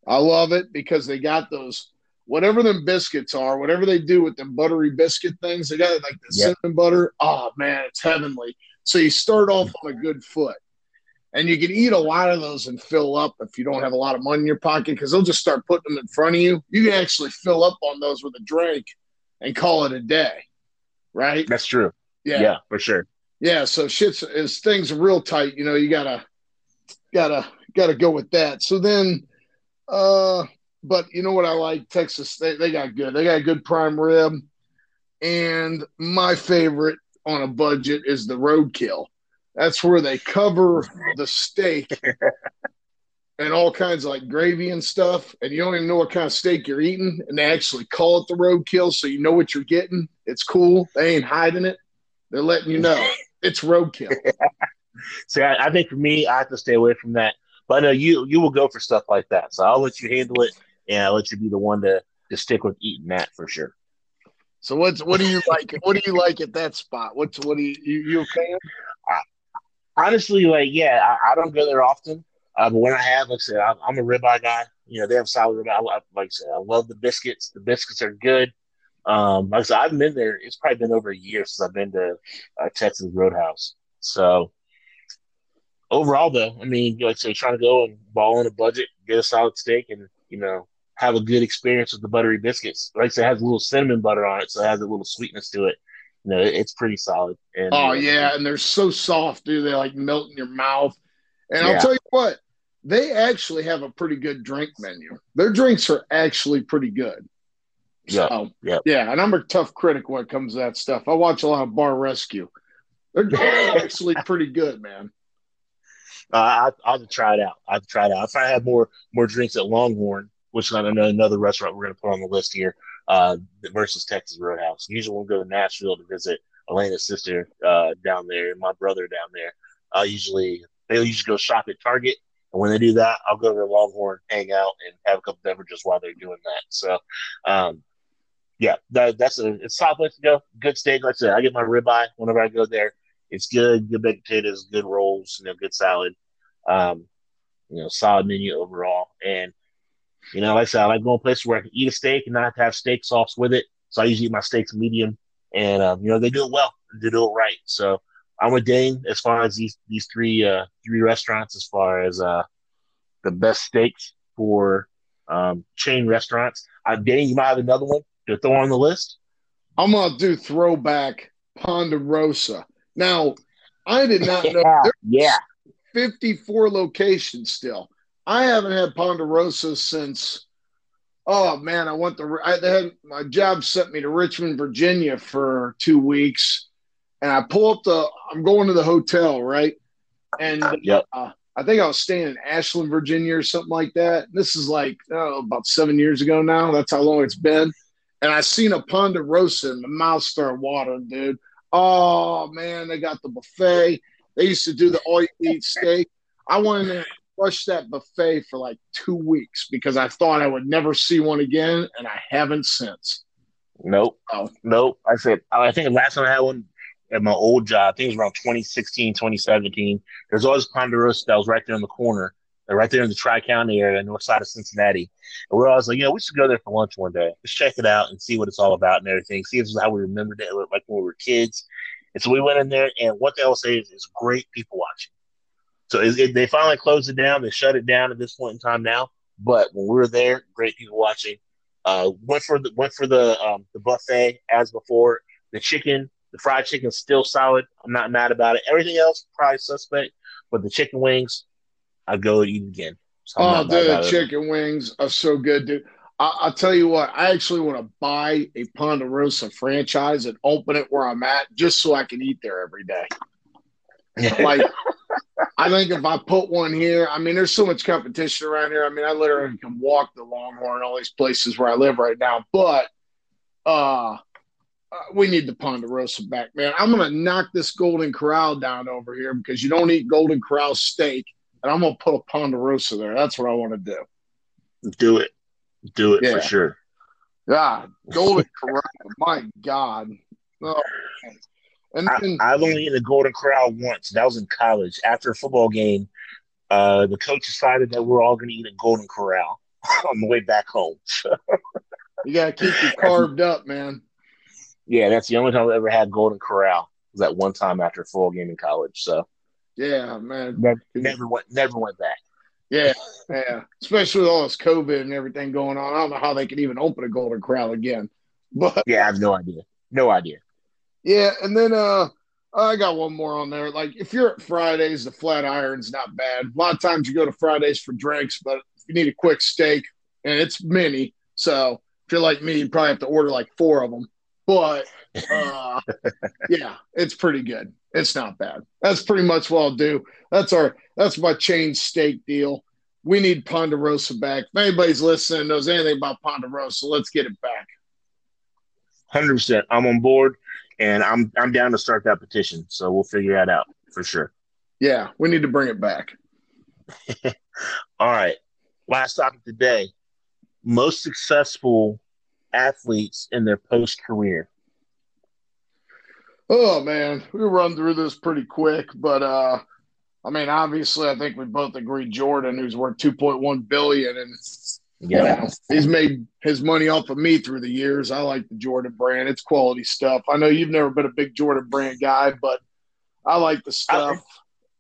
I love it because they got those, whatever them biscuits are, whatever they do with them buttery biscuit things, they got like the yep. cinnamon butter. Oh, man, it's heavenly. So you start off on a good foot. And you can eat a lot of those and fill up if you don't have a lot of money in your pocket, because they'll just start putting them in front of you. You can actually fill up on those with a drink and call it a day, right? That's true. Yeah, yeah, for sure. Yeah, so shit's is things are real tight. You know, you gotta, gotta, gotta go with that. So then, uh, but you know what I like? Texas, they they got good. They got good prime rib, and my favorite on a budget is the roadkill. That's where they cover the steak and all kinds of like gravy and stuff. And you don't even know what kind of steak you're eating. And they actually call it the roadkill, so you know what you're getting. It's cool. They ain't hiding it. They're letting you know it's roadkill. See, I, I think for me, I have to stay away from that. But I know you you will go for stuff like that. So I'll let you handle it, and I'll let you be the one to, to stick with eating that for sure. So what's what do you like? What do you like at that spot? What's what do you you, you okay? I, Honestly, like, yeah, I, I don't go there often. Uh, but when I have, like I said, I'm, I'm a ribeye guy. You know, they have solid ribeye. I, like I said, I love the biscuits. The biscuits are good. Um, like I said, I've been there. It's probably been over a year since I've been to uh, Texas Roadhouse. So, overall, though, I mean, like I say, trying to go and ball on a budget, get a solid steak, and, you know, have a good experience with the buttery biscuits. Like I said, it has a little cinnamon butter on it, so it has a little sweetness to it. No, it's pretty solid. And, oh, yeah, and they're so soft, dude. They, like, melt in your mouth. And yeah. I'll tell you what, they actually have a pretty good drink menu. Their drinks are actually pretty good. Yeah, so, yep. yeah. And I'm a tough critic when it comes to that stuff. I watch a lot of Bar Rescue. They're actually pretty good, man. Uh, I, I'll try it out. I'll try it out. If I had more more drinks at Longhorn, which is another restaurant we're going to put on the list here, Uh, versus Texas Roadhouse. Usually we'll go to Nashville to visit Elena's sister uh, down there and my brother down there. I'll usually they'll usually go shop at Target, and when they do that, I'll go to Longhorn, hang out, and have a couple beverages while they're doing that. So, um, yeah, that, that's a it's a solid place to go. Good steak, like I said, I get my ribeye whenever I go there. It's good, good baked potatoes, good rolls, you know, good salad, um, you know, solid menu overall, and. You know, like I said, I like going places where I can eat a steak and not have to have steak sauce with it. So I usually eat my steaks medium. And, um, you know, they do it well. They do it right. So I'm with Dane as far as these, these three uh, three restaurants as far as uh, the best steaks for um, chain restaurants. Uh, Dane, you might have another one to throw on the list. I'm going to do throwback Ponderosa. Now, I did not yeah, know. There's yeah. fifty-four locations still. I haven't had Ponderosa since, oh, man, I went to, I had, my job sent me to Richmond, Virginia for two weeks. And I pull up the, I'm going to the hotel, right? And yep. uh, I think I was staying in Ashland, Virginia or something like that. This is like, oh, about seven years ago now. That's how long it's been. And I seen a Ponderosa and my mouth started watering, dude. Oh, man, they got the buffet. They used to do the all-you-eat steak. I went in there. Rushed that buffet for like two weeks because I thought I would never see one again, and I haven't since. Nope. Oh. Nope. I said, I think the last time I had one at my old job, I think it was around twenty sixteen, twenty seventeen. There's always Ponderosa that was right there in the corner, right there in the Tri-County area, north side of Cincinnati. And we're always like, you know, we should go there for lunch one day. Let's check it out and see what it's all about and everything. See if this is how we remembered it, like when we were kids. And so we went in there, and what they always say is it's great people watching. So it, it, they finally closed it down. They shut it down at this point in time now. But when we were there, great people watching. Uh, went for the went for the um, the buffet as before. The chicken, the fried chicken, still solid. I'm not mad about it. Everything else probably suspect, but the chicken wings, I'd go and eat again. So oh, dude, the chicken wings are so good, dude. I, I'll tell you what, I actually want to buy a Ponderosa franchise and open it where I'm at just so I can eat there every day. Like, I think if I put one here, I mean, there's so much competition around here. I mean, I literally can walk the Longhorn, all these places where I live right now. But uh, we need the Ponderosa back, man. I'm going to knock this Golden Corral down over here because you don't eat Golden Corral steak, and I'm going to put a Ponderosa there. That's what I want to do. Do it. Do it yeah. for sure. Yeah, Golden Corral. My God. Oh, man. And then, I, I've only eaten a Golden Corral once. That was in college. After a football game, uh, the coach decided that we're all going to eat a Golden Corral on the way back home. You got to keep you carved up, man. Yeah, that's the only time I ever had Golden Corral. It was that one time after a football game in college. So yeah, man, never, never went, never went back. Yeah, yeah. Especially with all this COVID and everything going on, I don't know how they can even open a Golden Corral again. But yeah, I have no idea. No idea. Yeah, and then uh, I got one more on there. Like, if you're at Fridays, the Flat Iron's not bad. A lot of times you go to Fridays for drinks, but if you need a quick steak, and it's mini, so if you're like me, you probably have to order like four of them. But, uh, yeah, it's pretty good. It's not bad. That's pretty much what I'll do. That's our that's my chain steak deal. We need Ponderosa back. If anybody's listening knows anything about Ponderosa, let's get it back. one hundred percent. I'm on board. And I'm I'm down to start that petition, so we'll figure that out for sure. Yeah, we need to bring it back. All right. Last topic today. Most successful athletes in their post-career. Oh, man. We run through this pretty quick. But, uh, I mean, obviously I think we both agree Jordan, who's worth two point one billion dollars. And yeah, you know, he's made his money off of me through the years. I like the Jordan brand. It's quality stuff. I know you've never been a big Jordan brand guy, but I like the stuff.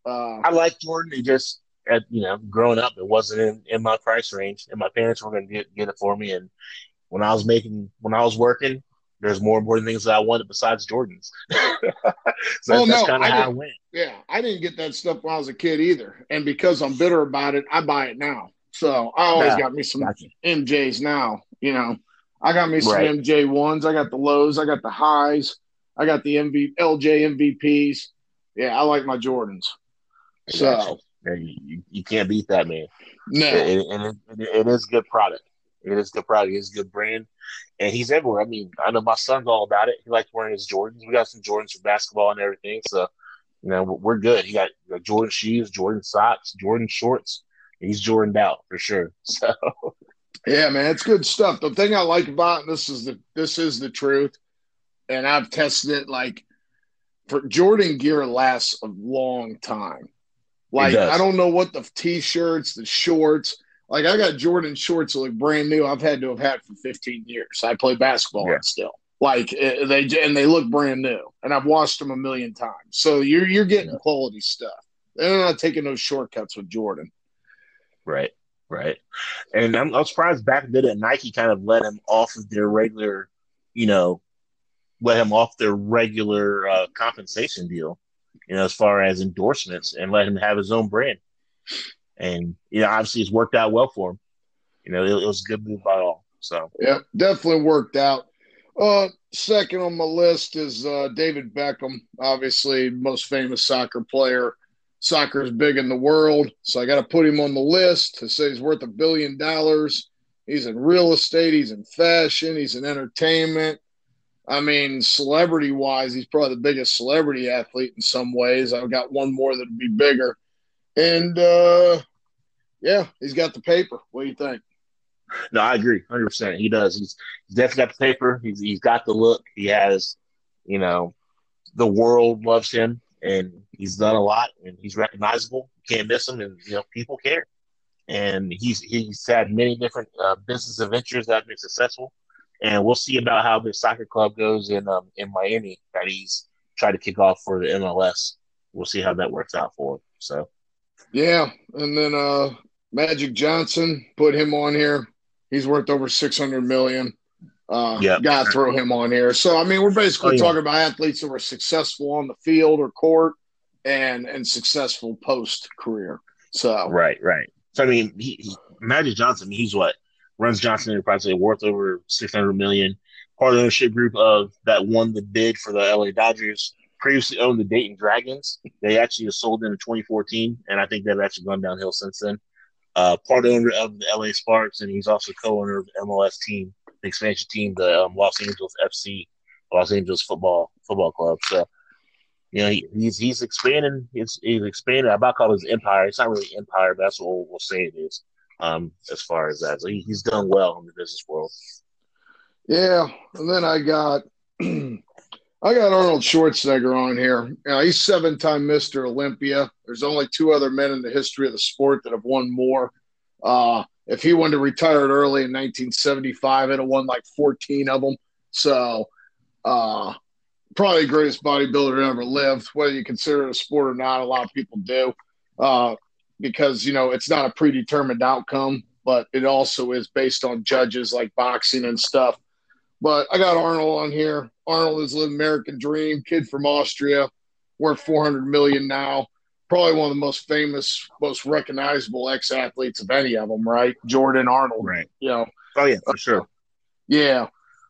I, uh, I like Jordan. It just, uh, you know, growing up, it wasn't in, in my price range, and my parents were going to get, get it for me. And when I was making, when I was working, there's more important things that I wanted besides Jordans. so well, that's, that's no, kind of how I went. Yeah, I didn't get that stuff when I was a kid either. And because I'm bitter about it, I buy it now. So I always nah, got me some gotcha. M Js now, you know. I got me some right. M J ones. I got the lows. I got the highs. I got the M V L J M V Ps. Yeah, I like my Jordans. I so you. You, you can't beat that, man. No. And it, it, it, it is good product. It is good product. It is good brand. And he's everywhere. I mean, I know my son's all about it. He likes wearing his Jordans. We got some Jordans for basketball and everything. So, you know, we're good. He got like, Jordan shoes, Jordan socks, Jordan shorts. He's Jordaned out for sure. So, yeah, man, it's good stuff. The thing I like about it, this is the this is the truth, and I've tested it. Like, for Jordan gear lasts a long time. Like, I don't know what the t-shirts, the shorts. Like, I got Jordan shorts that look brand new. I've had to have had for fifteen years. I play basketball yeah. and still like they and they look brand new. And I've washed them a million times. So you're you're getting yeah. quality stuff. They're not taking no shortcuts with Jordan. Right, right. And I'm, I'm surprised back then that Nike kind of let him off of their regular, you know, let him off their regular uh, compensation deal, you know, as far as endorsements and let him have his own brand. And, you know, obviously it's worked out well for him. You know, it, it was a good move by all. So, yeah, definitely worked out. Uh, second on my list is uh, David Beckham, obviously most famous soccer player. Soccer is big in the world, so I got to put him on the list to say he's worth a billion dollars. He's in real estate. He's in fashion. He's in entertainment. I mean, celebrity-wise, he's probably the biggest celebrity athlete in some ways. I've got one more that would be bigger. And, uh, yeah, he's got the paper. What do you think? No, I agree one hundred percent. He does. He's definitely got the paper. He's, he's got the look. He has, you know, the world loves him. And he's done a lot, and he's recognizable. You can't miss him, and you know people care. And he's he's had many different uh, business adventures that have been successful. And we'll see about how the soccer club goes in um, in Miami that he's tried to kick off for the M L S. We'll see how that works out for him. So, yeah, and then uh, Magic Johnson, put him on here. He's worth over six hundred million. Uh, yep. Got to throw him on here. So, I mean, we're basically oh, yeah. talking about athletes that were successful on the field or court and and successful post-career. So Right, right. So, I mean, he, he, Magic Johnson, he's what? Runs Johnson Enterprises, worth over six hundred million dollars. Part of the ownership group of that won the bid for the L A Dodgers previously owned the Dayton Dragons. They actually sold them in twenty fourteen, and I think they've actually gone downhill since then. Uh, part owner of the L A Sparks, and he's also co-owner of the M L S team, the expansion team, the um, Los Angeles F C, Los Angeles Football Football Club. So, you know, he, he's he's expanding. He's, he's expanding. I about call it his empire. It's not really empire, but that's what we'll, we'll say it is. Um, as far as that, so he, he's done well in the business world. Yeah, and then I got I got Arnold Schwarzenegger on here. Now, he's seven-time Mister Olympia. There's only two other men in the history of the sport that have won more. Uh, if he wanted to retire early in nineteen seventy-five, it'd have won like fourteen of them. So, uh, probably the greatest bodybuilder to ever live. Whether you consider it a sport or not, a lot of people do. Uh, because, you know, it's not a predetermined outcome, but it also is based on judges like boxing and stuff. But I got Arnold on here. Arnold is living American dream, kid from Austria, worth four hundred million dollars now. Probably one of the most famous, most recognizable ex-athletes of any of them, right? Jordan Arnold. Right. You know. Oh, yeah, for sure. Uh, yeah.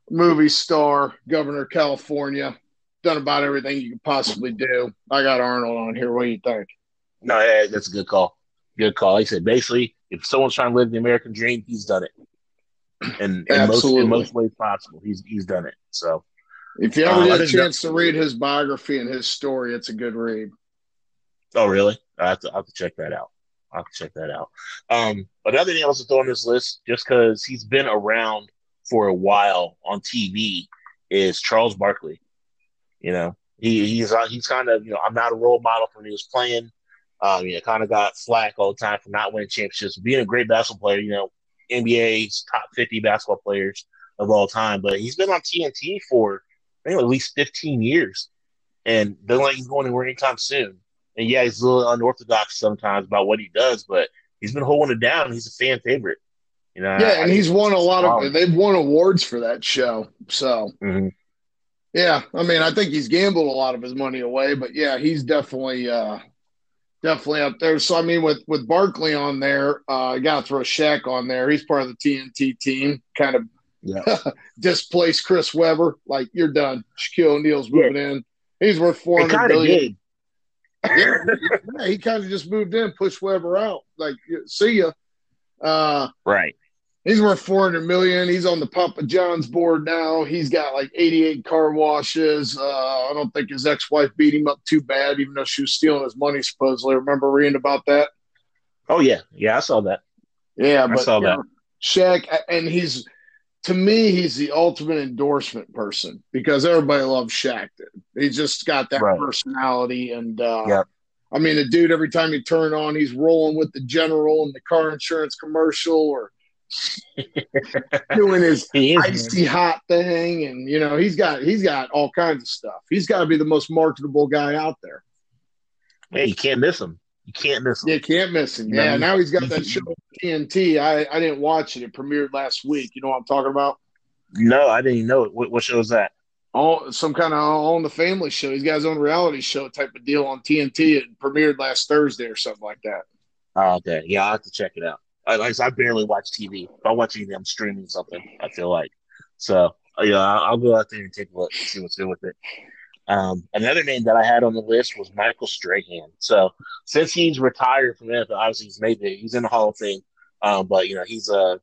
Movie star, governor of California, done about everything you could possibly do. I got Arnold on here. What do you think? No, yeah, that's a good call. Good call. He said, basically, if someone's trying to live the American dream, he's done it. And in most, in most ways possible, he's he's done it. So, if you ever uh, get a chance to read his biography and his story, it's a good read. Oh, really? I have to, I have to check that out. I have to check that out. Um, another thing I also throw on this list, just because he's been around for a while on T V, is Charles Barkley. You know, he he's he's kind of, you know, I'm not a role model for when he was playing. Um, you know, kind of got flack all the time for not winning championships, being a great basketball player. You know, N B A's top fifty basketball players of all time, but he's been on T N T for I think at least fifteen years, and doesn't like he's going anywhere anytime soon. And yeah, he's a little unorthodox sometimes about what he does, but he's been holding it down. He's a fan favorite, you know. Yeah, I, and I he's won a lot solid. of. They've won awards for that show, so mm-hmm. yeah. I mean, I think he's gambled a lot of his money away, but yeah, he's definitely. Uh, Definitely up there. So, I mean, with, with Barkley on there, uh, I got to throw Shaq on there. He's part of the T N T team, kind of yeah. displaced Chris Webber. Like, you're done. Shaquille O'Neal's moving yeah. in. He's worth four hundred million dollars. yeah, yeah, he kind of just moved in, pushed Webber out. Like, see ya. Uh, right. He's worth four hundred million dollars. He's on the Papa John's board now. He's got like eighty-eight car washes. Uh, I don't think his ex-wife beat him up too bad, even though she was stealing his money, supposedly. Remember reading about that? Oh, yeah. Yeah, I saw that. Yeah, but I saw that. Know, Shaq, and he's, to me, he's the ultimate endorsement person because everybody loves Shaq. He just got that right. personality. And, uh, yeah. I mean, the dude, every time you turn on, he's rolling with the general in the car insurance commercial or doing his is, icy man. hot thing, and you know he's got he's got all kinds of stuff. He's got to be the most marketable guy out there. Hey, you can't miss him. You can't miss him. You can't miss him. Yeah, no, now he's got that show on T N T. I, I didn't watch it. It premiered last week. You know what I'm talking about? No, I didn't know it. What, what show is that? Oh, some kind of All in the Family show. He's got his own reality show type of deal on T N T. It premiered last Thursday or something like that. Oh, okay. Yeah, I'll have to check it out. Like I barely watch T V. If I watch anything, I'm streaming something, I feel like. So, yeah, I'll go out there and take a look and see what's good with it. Um, another name that I had on the list was Michael Strahan. So, since he's retired from N F L, obviously he's made it. He's in the Hall of Fame. Um, but, you know, he's uh,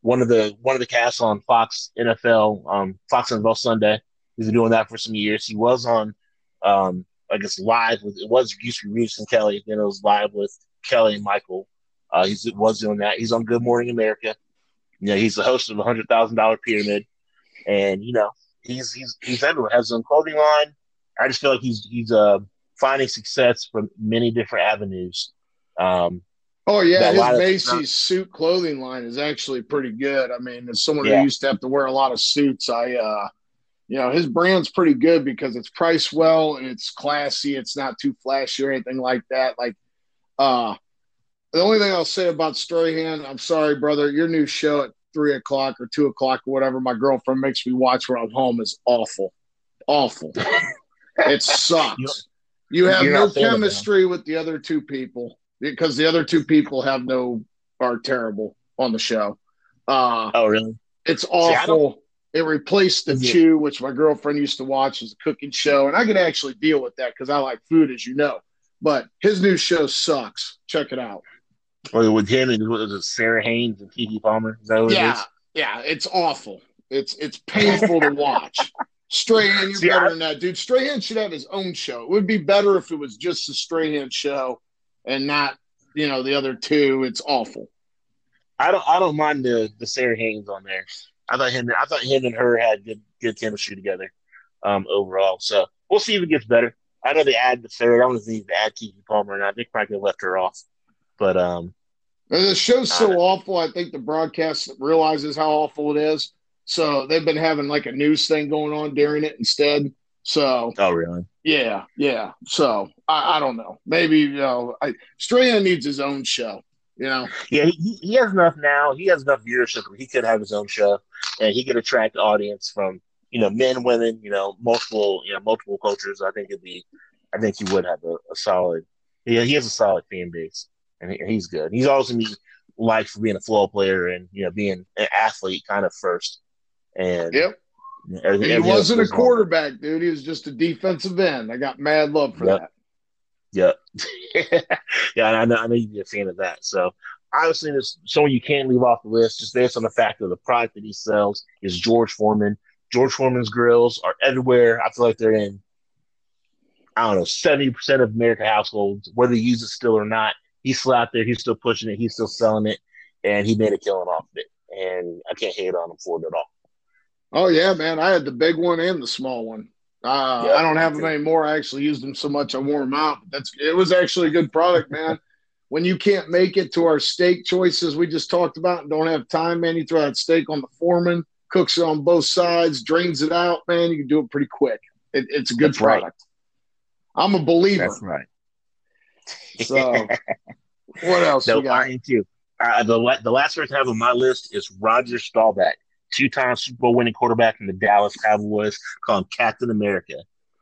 one of the one of the casts on Fox N F L, um, Fox N F L Sunday. He's been doing that for some years. He was on, um, I guess, live with – it was used to be Reeves and Kelly. Then it was live with Kelly and Michael. Uh, he was doing that. He's on Good Morning America. You know, he's the host of the one hundred thousand dollars Pyramid. And, you know, he's he's he's everywhere. Has his own clothing line. I just feel like he's he's uh, finding success from many different avenues. Um, oh, yeah. His Macy's of, uh, suit clothing line is actually pretty good. I mean, as someone yeah. who used to have to wear a lot of suits, I, uh, you know, his brand's pretty good because it's priced well and it's classy. It's not too flashy or anything like that. Like, uh, the only thing I'll say about Strahan, I'm sorry, brother, your new show at three o'clock or two o'clock or whatever my girlfriend makes me watch when I'm home is awful. Awful. It sucks. You have no chemistry with the other two people because the other two people have no – are terrible on the show. Uh, oh, really? It's awful. See, it replaced the yeah. Chew, which my girlfriend used to watch as a cooking show, and I could actually deal with that because I like food, as you know. But his new show sucks. Check it out. Well, with him and what was it, Sarah Haynes and Keke Palmer? Is that what yeah, it is? Yeah, it's awful. It's it's painful to watch. Strahan, you're See, better I, than that, dude. Strahan should have his own show. It would be better if it was just the Strahan show and not, you know, the other two. It's awful. I don't I don't mind the, the Sarah Haynes on there. I thought him I thought him and her had good good chemistry together, um, overall. So we'll see if it gets better. I know they add the third. I want to see if they add Keke Palmer or not. They probably left her off. But um, the show's so I awful, I think the broadcast realizes how awful it is. So they've been having like a news thing going on during it instead. So oh really? Yeah, yeah. So I, I don't know. Maybe you know, I, Strahan needs his own show. You know? Yeah, he, he has enough now. He has enough viewership. He could have his own show, and he could attract audience from you know men, women, you know multiple, you know multiple cultures. I think it'd be, I think he would have a, a solid. Yeah, he has a solid fan base, and he, he's good. He's always gonna be liked for being a football player and you know being an athlete kind of first. And yep. Every, he wasn't a quarterback, on. dude. He was just a defensive end. I got mad love for yep. that. Yep. yeah, I know I know you'd be a fan of that. So obviously there's someone you can't leave off the list just based on the fact that the product that he sells is George Foreman. George Foreman's grills are everywhere. I feel like they're in I don't know, seventy percent of American households, whether you use it still or not. He's still out there, he's still pushing it, he's still selling it, and he made a killing off of it. And I can't hate on him for it at all. Oh, yeah, man. I had the big one and the small one. Uh, yeah, I don't have them anymore. I actually used them so much I wore them out. That's It was actually a good product, man. When you can't make it to our steak choices we just talked about and don't have time, man, you throw that steak on the foreman, cooks it on both sides, drains it out, man. You can do it pretty quick. It, it's a good That's product. Right. I'm a believer. That's right. So what else no, we got? I am too. Uh, the, the last person I have on my list is Roger Staubach. Two-time Super Bowl winning quarterback from the Dallas Cowboys, called Captain America.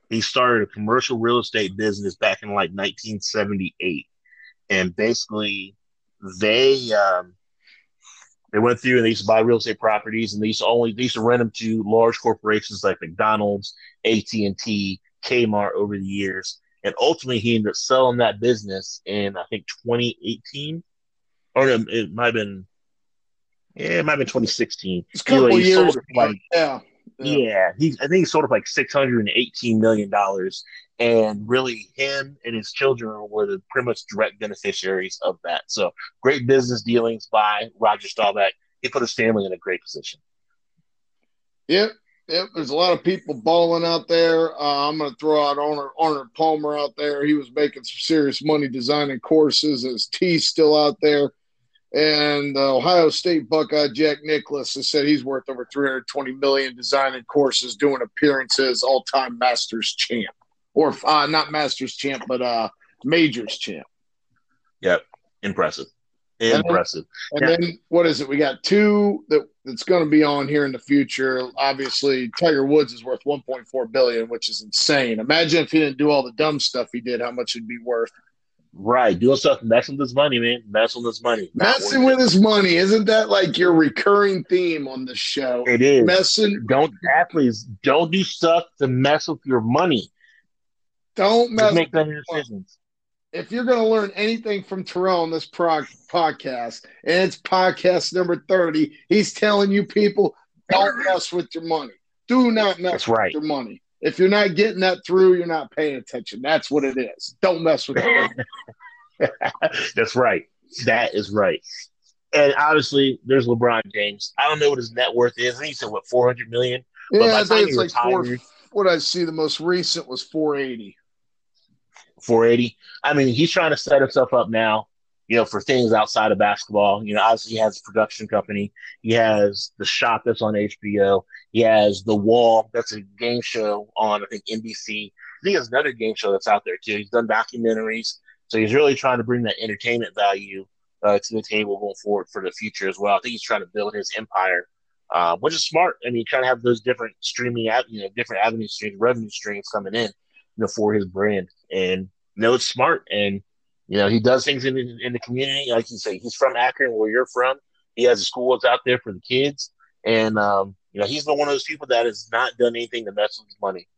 He started a commercial real estate business back in like nineteen seventy-eight, and basically they um, they went through and they used to buy real estate properties, and they used to only they used to rent them to large corporations like McDonald's, A T and T, Kmart over the years, and ultimately he ended up selling that business in I think twenty eighteen, or it, it might have been. Yeah, it might have been twenty sixteen. It's a couple anyway, years. Like, yeah. Yeah. yeah he, I think he sold it for like six hundred eighteen million dollars. And really, him and his children were the pretty much direct beneficiaries of that. So great business dealings by Roger Staubach. He put his family in a great position. Yep. Yep. There's a lot of people balling out there. Uh, I'm going to throw out Arnold, Arnold Palmer out there. He was making some serious money designing courses. His tea's still out there. And uh, Ohio State Buckeye Jack Nicklaus has said he's worth over three hundred twenty million dollars designing courses, doing appearances, all-time Masters champ. Or uh, not Masters champ, but uh, Majors champ. Yep. Impressive. Impressive. And then, yeah. and then what is it? We got two that, that's going to be on here in the future. Obviously, Tiger Woods is worth one point four billion dollars, which is insane. Imagine if he didn't do all the dumb stuff he did, how much it'd be worth. Right, doing stuff, messing with his money, man. Messing with his money. Messing with his money. Isn't that like your recurring theme on the show? It is. Messing. Don't athletes don't do stuff to mess with your money. Don't mess. Just make better decisions. If you're going to learn anything from Terrell on this prog- podcast, and it's podcast number thirty, he's telling you people don't mess with your money. Do not mess That's with right. your money. If you're not getting that through, you're not paying attention. That's what it is. Don't mess with it. That's right. That is right. And obviously, there's LeBron James. I don't know what his net worth is. I think he said, what, four hundred million dollars? Yeah, but I think it's like four, what I see the most recent was four eighty. four eighty? I mean, he's trying to set himself up now, you know, for things outside of basketball. You know, obviously, he has a production company. He has the shop that's on H B O. He has The Wall. That's a game show on, I think, N B C. I think there's another game show that's out there, too. He's done documentaries. So he's really trying to bring that entertainment value uh, to the table going forward for the future as well. I think he's trying to build his empire, uh, which is smart. I mean, trying to have those different streaming, you know, different avenue streams, revenue streams coming in, you know, for his brand. And, you know, it's smart. And, you know, he does things in, in the community. Like you say, he's from Akron, where you're from. He has the schools out there for the kids. And, um, you know, he's been one of those people that has not done anything to mess with his money.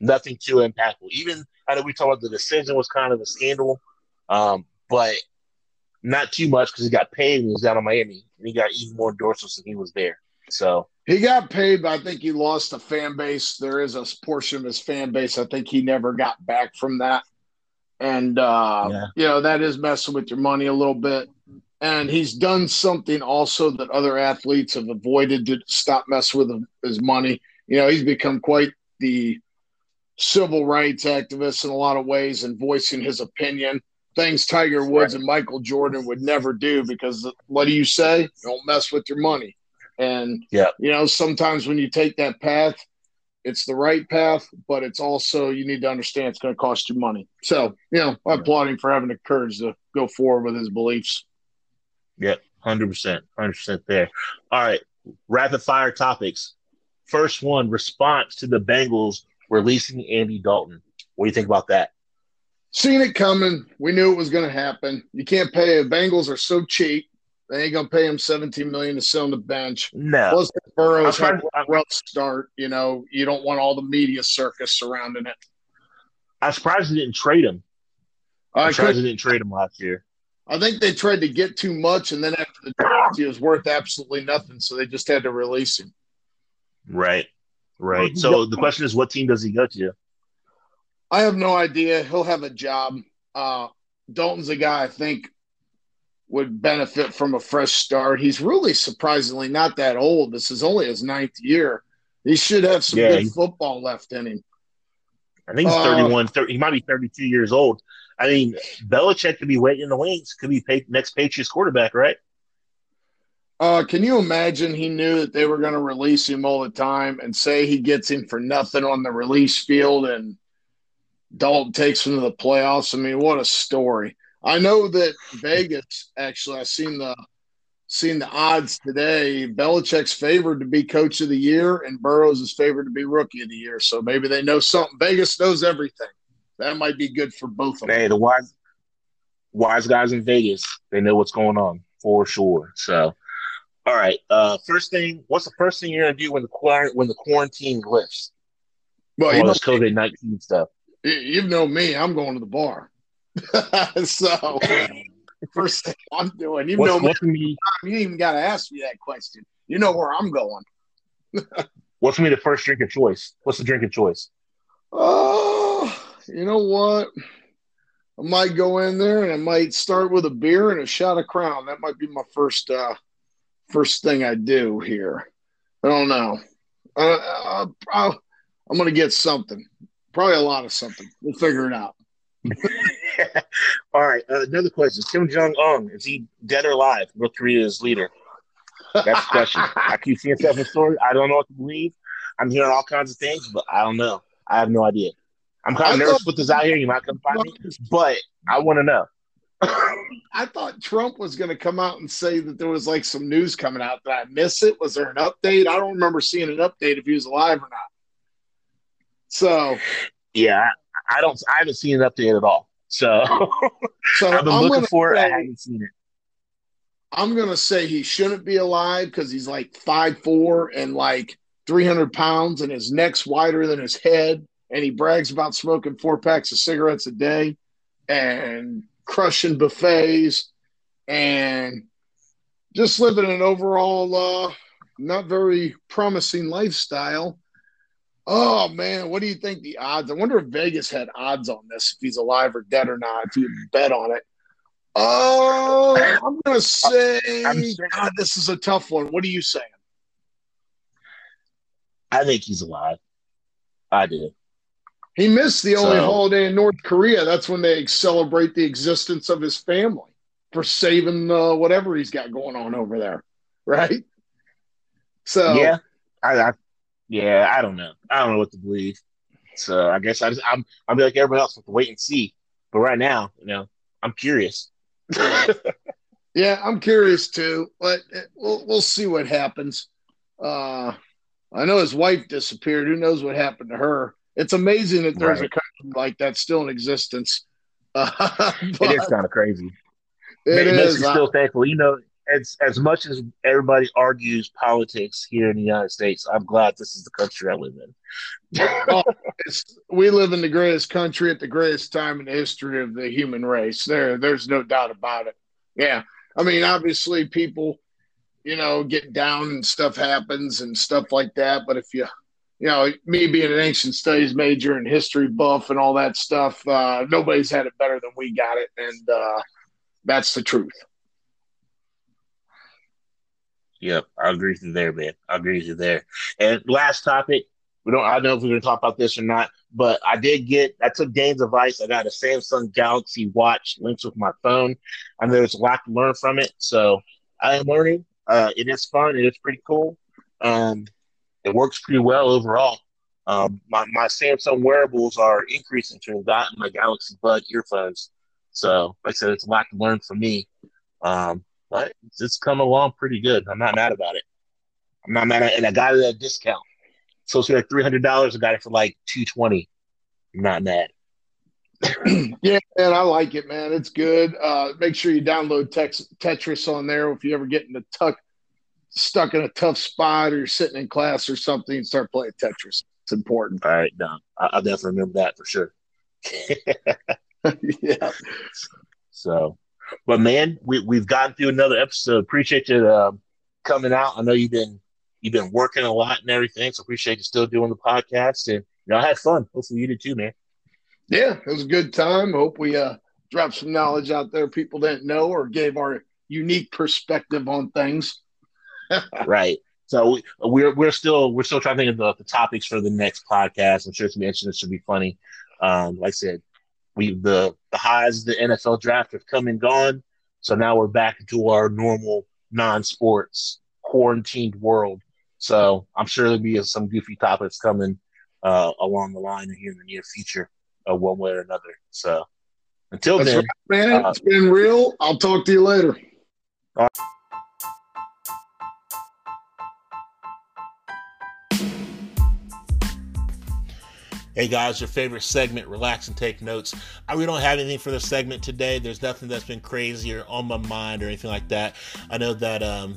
Nothing too impactful. Even, I know we talked about the decision was kind of a scandal, um, but not too much because he got paid when he was down in Miami. And he got even more endorsements when he was there. So he got paid, but I think he lost a fan base. There is a portion of his fan base I think he never got back from that. And, uh, yeah. you know, that is messing with your money a little bit. And he's done something also that other athletes have avoided to stop messing with his money. You know, he's become quite the civil rights activist in a lot of ways and voicing his opinion. Things Tiger Woods and Michael Jordan would never do because what do you say? Don't mess with your money. And, yeah. you know, sometimes when you take that path, it's the right path, but it's also you need to understand it's going to cost you money. So, you know, I applaud him for having the courage to go forward with his beliefs. Yep, one hundred percent. one hundred percent there. All right, rapid-fire topics. First one, response to the Bengals releasing Andy Dalton. What do you think about that? Seen it coming. We knew it was going to happen. You can't pay him. Bengals are so cheap. They ain't going to pay him seventeen million dollars to sit on the bench. No. Plus, the Burrow's had a rough start. You know, you don't want all the media circus surrounding it. I'm surprised they didn't trade him. I'm I surprised they didn't trade him last year. I think they tried to get too much, and then after the draft, he was worth absolutely nothing, so they just had to release him. Right, right. So the question is, what team does he go to? I have no idea. He'll have a job. Uh, Dalton's a guy I think would benefit from a fresh start. He's really surprisingly not that old. This is only his ninth year. He should have some yeah, good football left in him. I think he's thirty-one, thirty, he might be thirty-two years old. I mean, Belichick could be waiting in the wings. Could be pay, next Patriots quarterback, right? Uh, can you imagine he knew that they were going to release him all the time and say he gets him for nothing on the release field and Dalton takes him to the playoffs? I mean, what a story. I know that Vegas, actually, I seen the seen the odds today. Belichick's favored to be coach of the year and Burrows is favored to be rookie of the year. So maybe they know something. Vegas knows everything. That might be good for both of them. Hey, the wise, wise guys in Vegas, they know what's going on for sure. So, all right. Uh, first thing, what's the first thing you're going to do when the when the quarantine lifts? Well, all you know, this COVID nineteen stuff. You know me. I'm going to the bar. So, first thing I'm doing, you know me. me you even got to ask me that question. You know where I'm going. What's going to be the first drink of choice? What's the drink of choice? Oh. Uh, You know what? I might go in there and I might start with a beer and a shot of Crown. That might be my first uh, first thing I do here. I don't know. Uh, uh, I'm going to get something. Probably a lot of something. We'll figure it out. All right. Uh, another question. Kim Jong-un, is he dead or alive? North Korea's leader. That's the question. I keep seeing stuff in stories. I don't know what to believe. I'm hearing all kinds of things, but I don't know. I have no idea. I'm kind of I nervous thought, with this out here. You might come find me, but I want to know. I thought Trump was going to come out and say that there was like some news coming out. Did I miss it? Was there an update? I don't remember seeing an update if he was alive or not. So, yeah, I, I don't. I haven't seen an update at all. So, so I've been I'm looking for say, it. I haven't seen it. I'm going to say he shouldn't be alive because he's like five foot four and like three hundred pounds, and his neck's wider than his head. And he brags about smoking four packs of cigarettes a day and crushing buffets and just living an overall uh, not very promising lifestyle. Oh, man, what do you think the odds? I wonder if Vegas had odds on this, if he's alive or dead or not, if you bet on it. Oh, I'm going to say God, this is a tough one. What are you saying? I think he's alive. I do. He missed the only so, holiday in North Korea. That's when they celebrate the existence of his family for saving uh, whatever he's got going on over there, right? So yeah, I, I yeah, I don't know. I don't know what to believe. So I guess I just I'm I'm like everybody else with the wait and see. But right now, you know, I'm curious. Yeah, I'm curious too. But we'll we'll see what happens. Uh, I know his wife disappeared. Who knows what happened to her? It's amazing that there's right. a country like that still in existence. Uh, it is kind of crazy. It, it is. Makes me still thankful. You know, as as much as everybody argues politics here in the United States, I'm glad this is the country I live in. Oh, it's, we live in the greatest country at the greatest time in the history of the human race. There, there's no doubt about it. Yeah. I mean, obviously people, you know, get down and stuff happens and stuff like that. But if you, you know, me being an ancient studies major and history buff and all that stuff, uh, nobody's had it better than we got it. And uh, that's the truth. Yep, I agree with you there, man. I agree with you there. And last topic, we don't. I don't know if we're going to talk about this or not, but I did get. I took Dane's advice. I got a Samsung Galaxy Watch linked with my phone. I know there's a lot to learn from it, so I am learning. Uh, it is fun. It is pretty cool. Um, it works pretty well overall. Um, my my Samsung wearables are increasing to that and my Galaxy Bud earphones. So, like I said, it's a lot to learn from me. Um, But it's come along pretty good. I'm not mad about it. I'm not mad at it. And I got it at a discount. So it's like three hundred dollars. I got it for like two hundred twenty dollars. I'm not mad. Yeah, man, I like it, man. It's good. Uh, make sure you download tex- Tetris on there. If you ever get in a tuck, stuck in a tough spot or you're sitting in class or something, you start playing Tetris. It's important. All right, Dom. No, I'll definitely remember that for sure. Yeah. So. But man, we we've gotten through another episode. Appreciate you uh, coming out. I know you've been you've been working a lot and everything, so appreciate you still doing the podcast. And you know, I had fun. Hopefully, you did too, man. Yeah, it was a good time. I hope we uh, dropped some knowledge out there people didn't know or gave our unique perspective on things. Right. So we, we're we're still we're still trying to think of the, the topics for the next podcast. I'm sure it's gonna be interesting. It should be funny. Um, like I said. We the, the highs of the N F L draft have come and gone, so now we're back into our normal non-sports quarantined world. So I'm sure there'll be some goofy topics coming uh, along the line here in the near future, uh, one way or another. So until That's then, right, man, uh, it's been real. I'll talk to you later. All right. Hey guys, your favorite segment, Relax and Take Notes. I really don't have anything for this segment today. There's nothing that's been crazy or on my mind or anything like that. I know that um,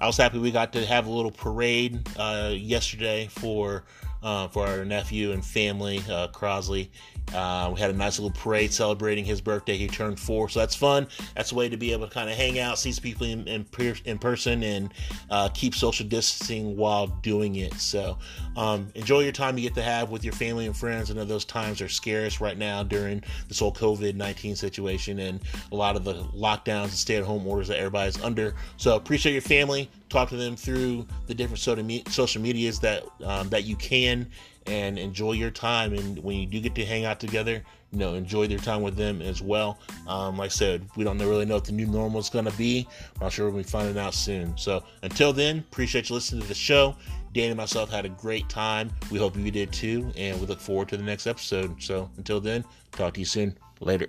I was happy we got to have a little parade uh, yesterday for uh, for our nephew and family, uh, Crosley. Uh, we had a nice little parade celebrating his birthday. He turned four, so that's fun. That's a way to be able to kind of hang out, see some people in, in, in person, and uh, keep social distancing while doing it. So um, enjoy your time you get to have with your family and friends. I know those times are scarce right now during this whole covid nineteen situation and a lot of the lockdowns and stay-at-home orders that everybody's under. So appreciate your family. Talk to them through the different social medias that um, that you can, and enjoy your time. And when you do get to hang out together, you know, enjoy their time with them as well. Um, like I said, we don't really know what the new normal is going to be. I'm sure we'll be finding out soon. So until then, appreciate you listening to the show. Dan and myself had a great time. We hope you did too. And we look forward to the next episode. So until then, talk to you soon. Later.